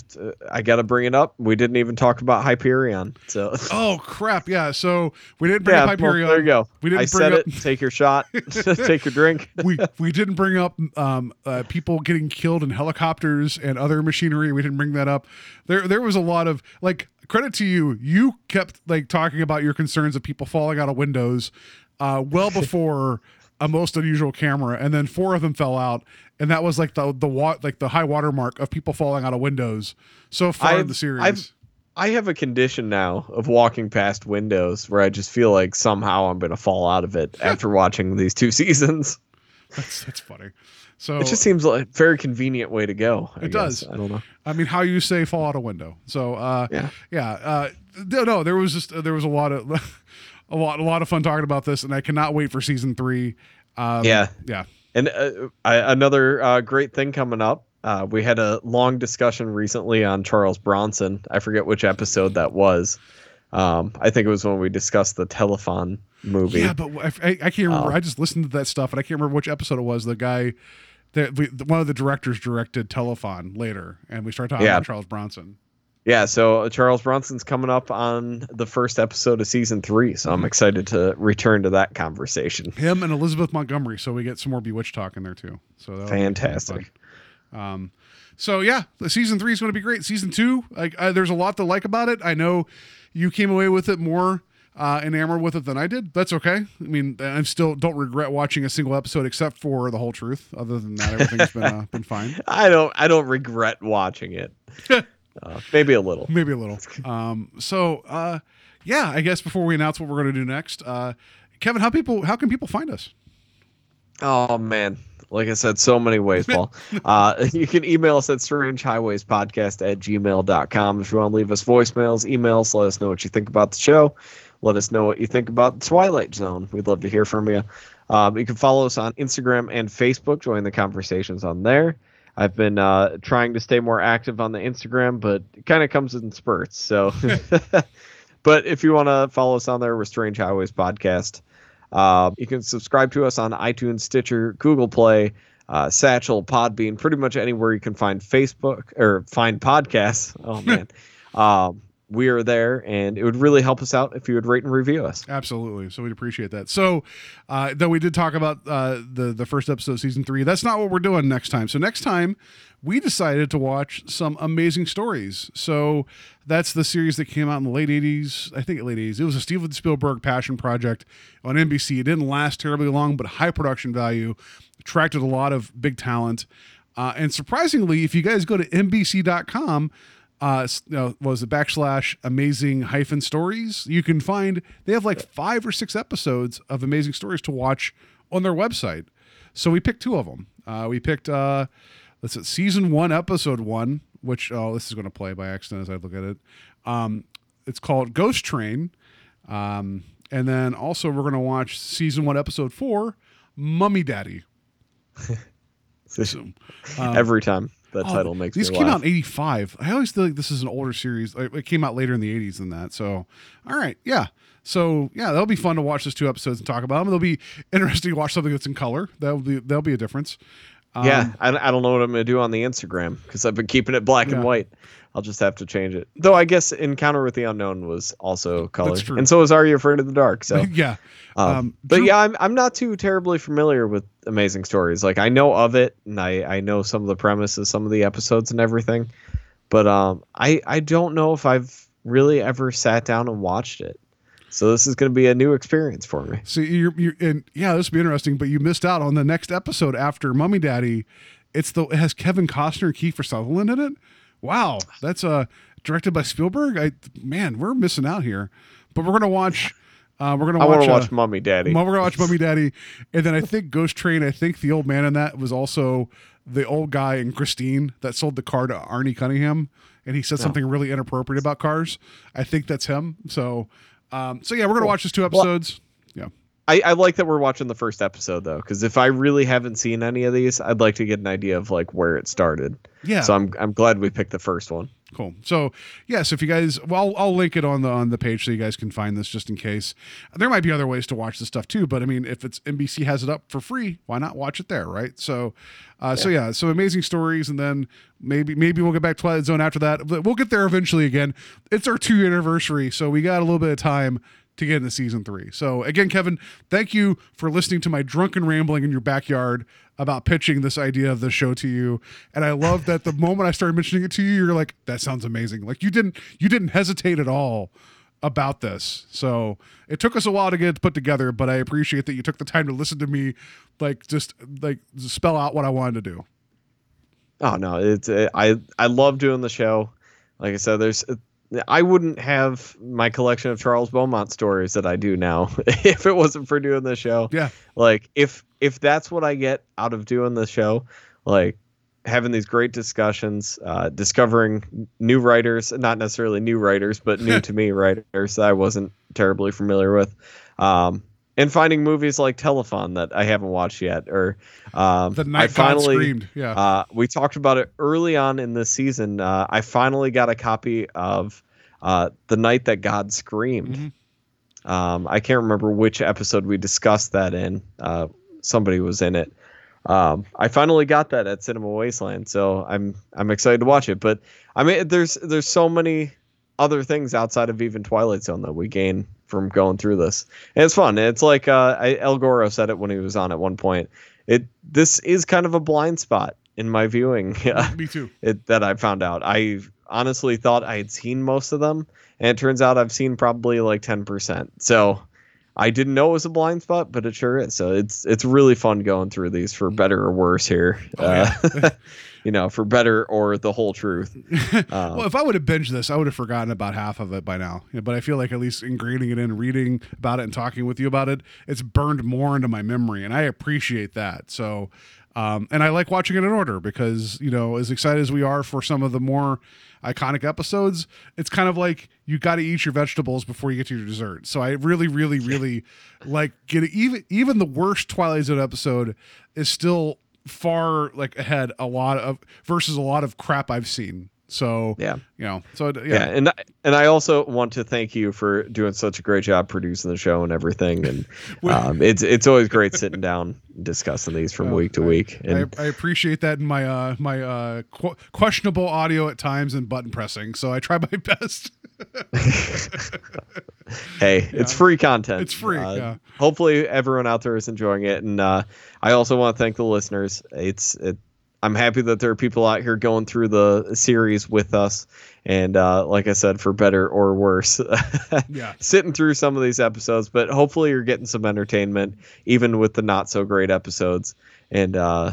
I got to bring it up. We didn't even talk about Hyperion. So. Oh, crap. Yeah. So we didn't bring yeah, up Hyperion. Well, there you go. We didn't I bring said up... it. Take your shot. Take your drink. we we didn't bring up um, uh, people getting killed in helicopters and other machinery. We didn't bring that up. There, there was a lot of, like, credit to you. You kept, like, talking about your concerns of people falling out of windows uh, well before... a most unusual camera, and then four of them fell out, and that was like the the wa- like the high water mark of people falling out of windows so far I've, in the series. I've, I have a condition now of walking past windows where I just feel like somehow I'm going to fall out of it after watching these two seasons. That's that's funny. So it just seems like a very convenient way to go. I it guess. does. I don't know. I mean, how you say fall out a window? So uh, yeah, yeah. Uh, no, there was just uh, there was a lot of. A lot, a lot of fun talking about this, and I cannot wait for season three. Um, yeah, yeah. And uh, I, another uh, great thing coming up. Uh, we had a long discussion recently on Charles Bronson. I forget which episode that was. Um, I think it was when we discussed the Telefon movie. Yeah, but I, I, I can't remember. Um, I just listened to that stuff, and I can't remember which episode it was. The guy, that we, one of the directors directed Telefon later, and we started talking yeah. about Charles Bronson. Yeah, so Charles Bronson's coming up on the first episode of season three, so I'm excited to return to that conversation. Him and Elizabeth Montgomery, so we get some more Bewitched talk in there too. So fantastic. Um, so yeah, season three is going to be great. Season two, like I, there's a lot to like about it. I know you came away with it more uh, enamored with it than I did. That's okay. I mean, I still don't regret watching a single episode except for The Whole Truth. Other than that, everything's been uh, been fine. I don't I don't regret watching it. Uh, maybe a little, maybe a little. Um, so, uh, yeah, I guess before we announce what we're going to do next, uh, Kevin, how people, how can people find us? Oh man. Like I said, so many ways, Paul. uh, you can email us at strange highways podcast at gmail dot com. If you want to leave us voicemails, emails, let us know what you think about the show. Let us know what you think about the Twilight Zone. We'd love to hear from you. Um, you can follow us on Instagram and Facebook, join the conversations on there. I've been uh, trying to stay more active on the Instagram, but it kind of comes in spurts. So, but if you want to follow us on there, we're Strange Highways Podcast. Uh, you can subscribe to us on iTunes, Stitcher, Google Play, uh, Satchel, Podbean, pretty much anywhere you can find Facebook or find podcasts. Oh man, um, we are there, and it would really help us out if you would rate and review us. Absolutely. So we'd appreciate that. So uh, though we did talk about uh, the, the first episode of season three, that's not what we're doing next time. So next time we decided to watch some Amazing Stories. So that's the series that came out in the late eighties. I think late eighties. It was a Steven Spielberg passion project on N B C. It didn't last terribly long, but high production value, attracted a lot of big talent. Uh, and surprisingly, if you guys go to N B C dot com, Uh, was it backslash amazing hyphen stories? You can find they have like five or six episodes of Amazing Stories to watch on their website. So we picked two of them. Uh, we picked uh, let's see, season one, episode one, which oh, this is going to play by accident as I look at it. Um, it's called Ghost Train, um, and then also we're going to watch season one, episode four, Mummy Daddy. um, Every time. That oh, title makes these me came laugh. Out in eighty-five. I always feel like this is an older series. It came out later in the eighties than that. So, all right, yeah. So, yeah, that'll be fun to watch those two episodes and talk about them. It'll be interesting to watch something that's in color. That'll be that'll be a difference. Um, yeah, I, I don't know what I'm going to do on the Instagram because I've been keeping it black yeah. and white. I'll just have to change it. Though I guess Encounter with the Unknown was also color, and so was Are You Afraid of the Dark? So yeah, um, um, but true. yeah, I'm I'm not too terribly familiar with Amazing Stories. Like I know of it, and I, I know some of the premises, some of the episodes, and everything. But um, I I don't know if I've really ever sat down and watched it. So this is going to be a new experience for me. So you're you and yeah, this will be interesting. But you missed out on the next episode after Mummy Daddy. It's the it has Kevin Costner and Kiefer Sutherland in it. Wow, that's a directed by Spielberg. I man, we're missing out here. But we're gonna watch. Uh, we're gonna. I want to watch, watch Mummy Daddy. We're gonna watch Mummy Daddy, and then I think Ghost Train. I think the old man in that was also the old guy in Christine that sold the car to Arnie Cunningham, and he said yeah. something really inappropriate about cars. I think that's him. So, um, so yeah, we're gonna watch these two episodes. Well, yeah, I, I like that we're watching the first episode though, because if I really haven't seen any of these, I'd like to get an idea of like where it started. Yeah. So I'm I'm glad we picked the first one. Cool. So yeah, so if you guys, well, I'll, I'll link it on the on the page so you guys can find this just in case. There might be other ways to watch this stuff too, but I mean, if it's N B C has it up for free, why not watch it there, right? So, uh, yeah. so yeah, so Amazing Stories, and then maybe maybe we'll get back to Twilight Zone after that. But we'll get there eventually. Again, it's our two year anniversary, so we got a little bit of time to get into season three. So again, Kevin, thank you for listening to my drunken rambling in your backyard about pitching this idea of the show to you. And I love that the moment I started mentioning it to you, you're like, that sounds amazing. Like you didn't, you didn't hesitate at all about this. So it took us a while to get it put together, but I appreciate that you took the time to listen to me, like just like just spell out what I wanted to do. Oh no, it's, it, I, I love doing the show. Like I said, there's, I wouldn't have my collection of Charles Beaumont stories that I do now if it wasn't for doing this show. Yeah. Like if, if that's what I get out of doing this show, like having these great discussions, uh, discovering new writers, not necessarily new writers, but new to me writers that I wasn't terribly familiar with. Um, and finding movies like Telefon that I haven't watched yet, or um, The Night I finally, God Screamed. Yeah. Uh, we talked about it early on in this season. Uh, I finally got a copy of uh, The Night That God Screamed. Mm-hmm. Um, I can't remember which episode we discussed that in. Uh, somebody was in it. Um, I finally got that at Cinema Wasteland, so I'm I'm excited to watch it. But I mean, there's there's so many other things outside of even Twilight Zone that we gain from going through this, and it's fun. It's like uh I, El Goro said it when he was on at one point, it this is kind of a blind spot in my viewing. Me too. It, that I found out I honestly thought I had seen most of them, and it turns out I've seen probably like ten percent, so I didn't know it was a blind spot, but it sure is. So it's it's really fun going through these, for better or worse here. Oh, uh, yeah. You know, for better or the whole truth. Um, well, if I would have binged this, I would have forgotten about half of it by now. Yeah, but I feel like at least ingraining it in, reading about it and talking with you about it, it's burned more into my memory, and I appreciate that. So, um, and I like watching it in order because, you know, as excited as we are for some of the more iconic episodes, it's kind of like you got to eat your vegetables before you get to your dessert. So I really, really, really like get it. Even, even the worst Twilight Zone episode is still far like ahead a lot of versus a lot of crap I've seen. So yeah, you know, so yeah. yeah and I, and I also want to thank you for doing such a great job producing the show and everything. And um, it's it's always great sitting down and discussing these from uh, week to I, week. And I, I appreciate that in my uh, my uh, qu- questionable audio at times and button pressing. So I try my best. Hey, yeah. It's free content. It's free. Uh, yeah. Hopefully, everyone out there is enjoying it. And uh, I also want to thank the listeners. It's it. I'm happy that there are people out here going through the series with us. And uh, like I said, for better or worse, yeah. Sitting through some of these episodes, but hopefully you're getting some entertainment, even with the not so great episodes, and uh,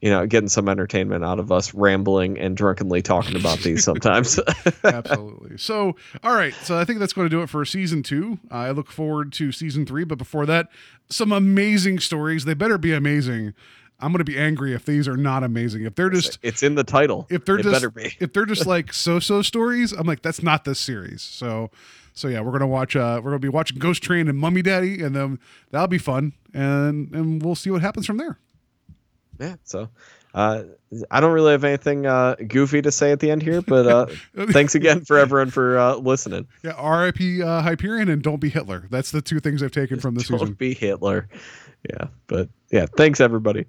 you know, getting some entertainment out of us rambling and drunkenly talking about these sometimes. Absolutely. So, all right. So I think that's going to do it for season two. Uh, I look forward to season three, but before that, some amazing stories. They better be amazing. I'm going to be angry if these are not amazing. If they're just, it's in the title. If they're it just, better be. If they're just like so-so stories, I'm like, that's not this series. So, so yeah, we're going to watch, uh, we're going to be watching Ghost Train and Mummy Daddy, and then that'll be fun. And, and we'll see what happens from there. Yeah. So, uh, I don't really have anything, uh, goofy to say at the end here, but, uh, thanks again for everyone for, uh, listening. Yeah. R I P uh, Hyperion, and don't be Hitler. That's the two things I've taken from this don't season. Don't be Hitler. Yeah. But yeah, thanks everybody.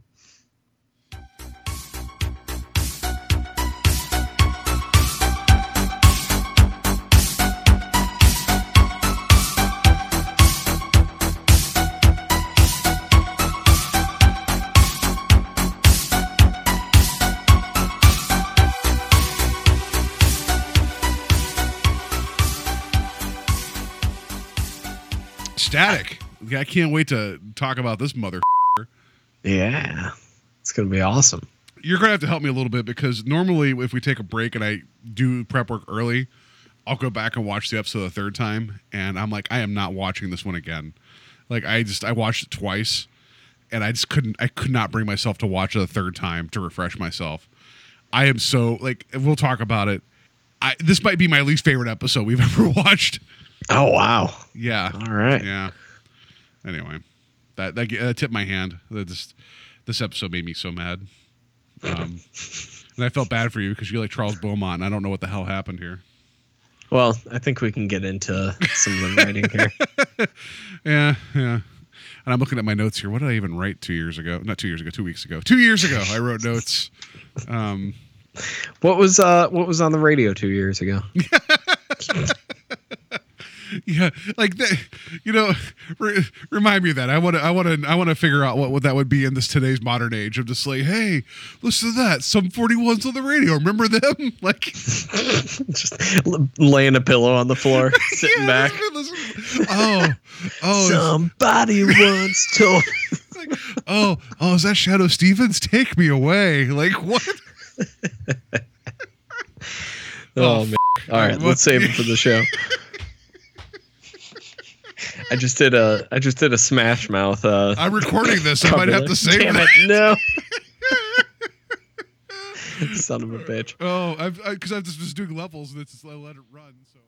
Static. I can't wait to talk about this mother. Yeah. It's going to be awesome. you're going to have to help me a little bit, because normally if we take a break and I do prep work early, I'll go back and watch the episode a third time, and I'm like, I am not watching this one again. Like, I just, I watched it twice, and I just couldn't, I could not bring myself to watch it a third time to refresh myself. I am so, like, we'll talk about it. I, this might be my least favorite episode we've ever watched. Oh, wow. Yeah. All right. Yeah. Anyway, that, that, that tipped my hand. That just, this episode made me so mad. Um, and I felt bad for you because you're like Charles Beaumont, and I don't know what the hell happened here. Well, I think we can get into some of the writing here. Yeah, yeah. And I'm looking at my notes here. What did I even write two years ago? Not two years ago, two weeks ago. Two years ago, I wrote notes. Um, what was uh, what was on the radio two years ago? Yeah, like that, you know. Re- remind me of that. I want to. I want to. I want to figure out what, what that would be in this today's modern age of just like, hey, listen to that. Some forty-ones on the radio. Remember them? Like, just l- laying a pillow on the floor, sitting yeah, back. Listen, listen. Oh, oh. Somebody once told. Like, oh, oh, is that Shadow Stevens? Take me away. Like what? oh, oh man. All right, what? Let's save it for the show. I just did a I just did a Smash Mouth. Uh, I'm recording this. I might have to save Damn it. That. No. Son of a bitch. Oh, I've, I because I just was doing levels and it's just, I let it run. So.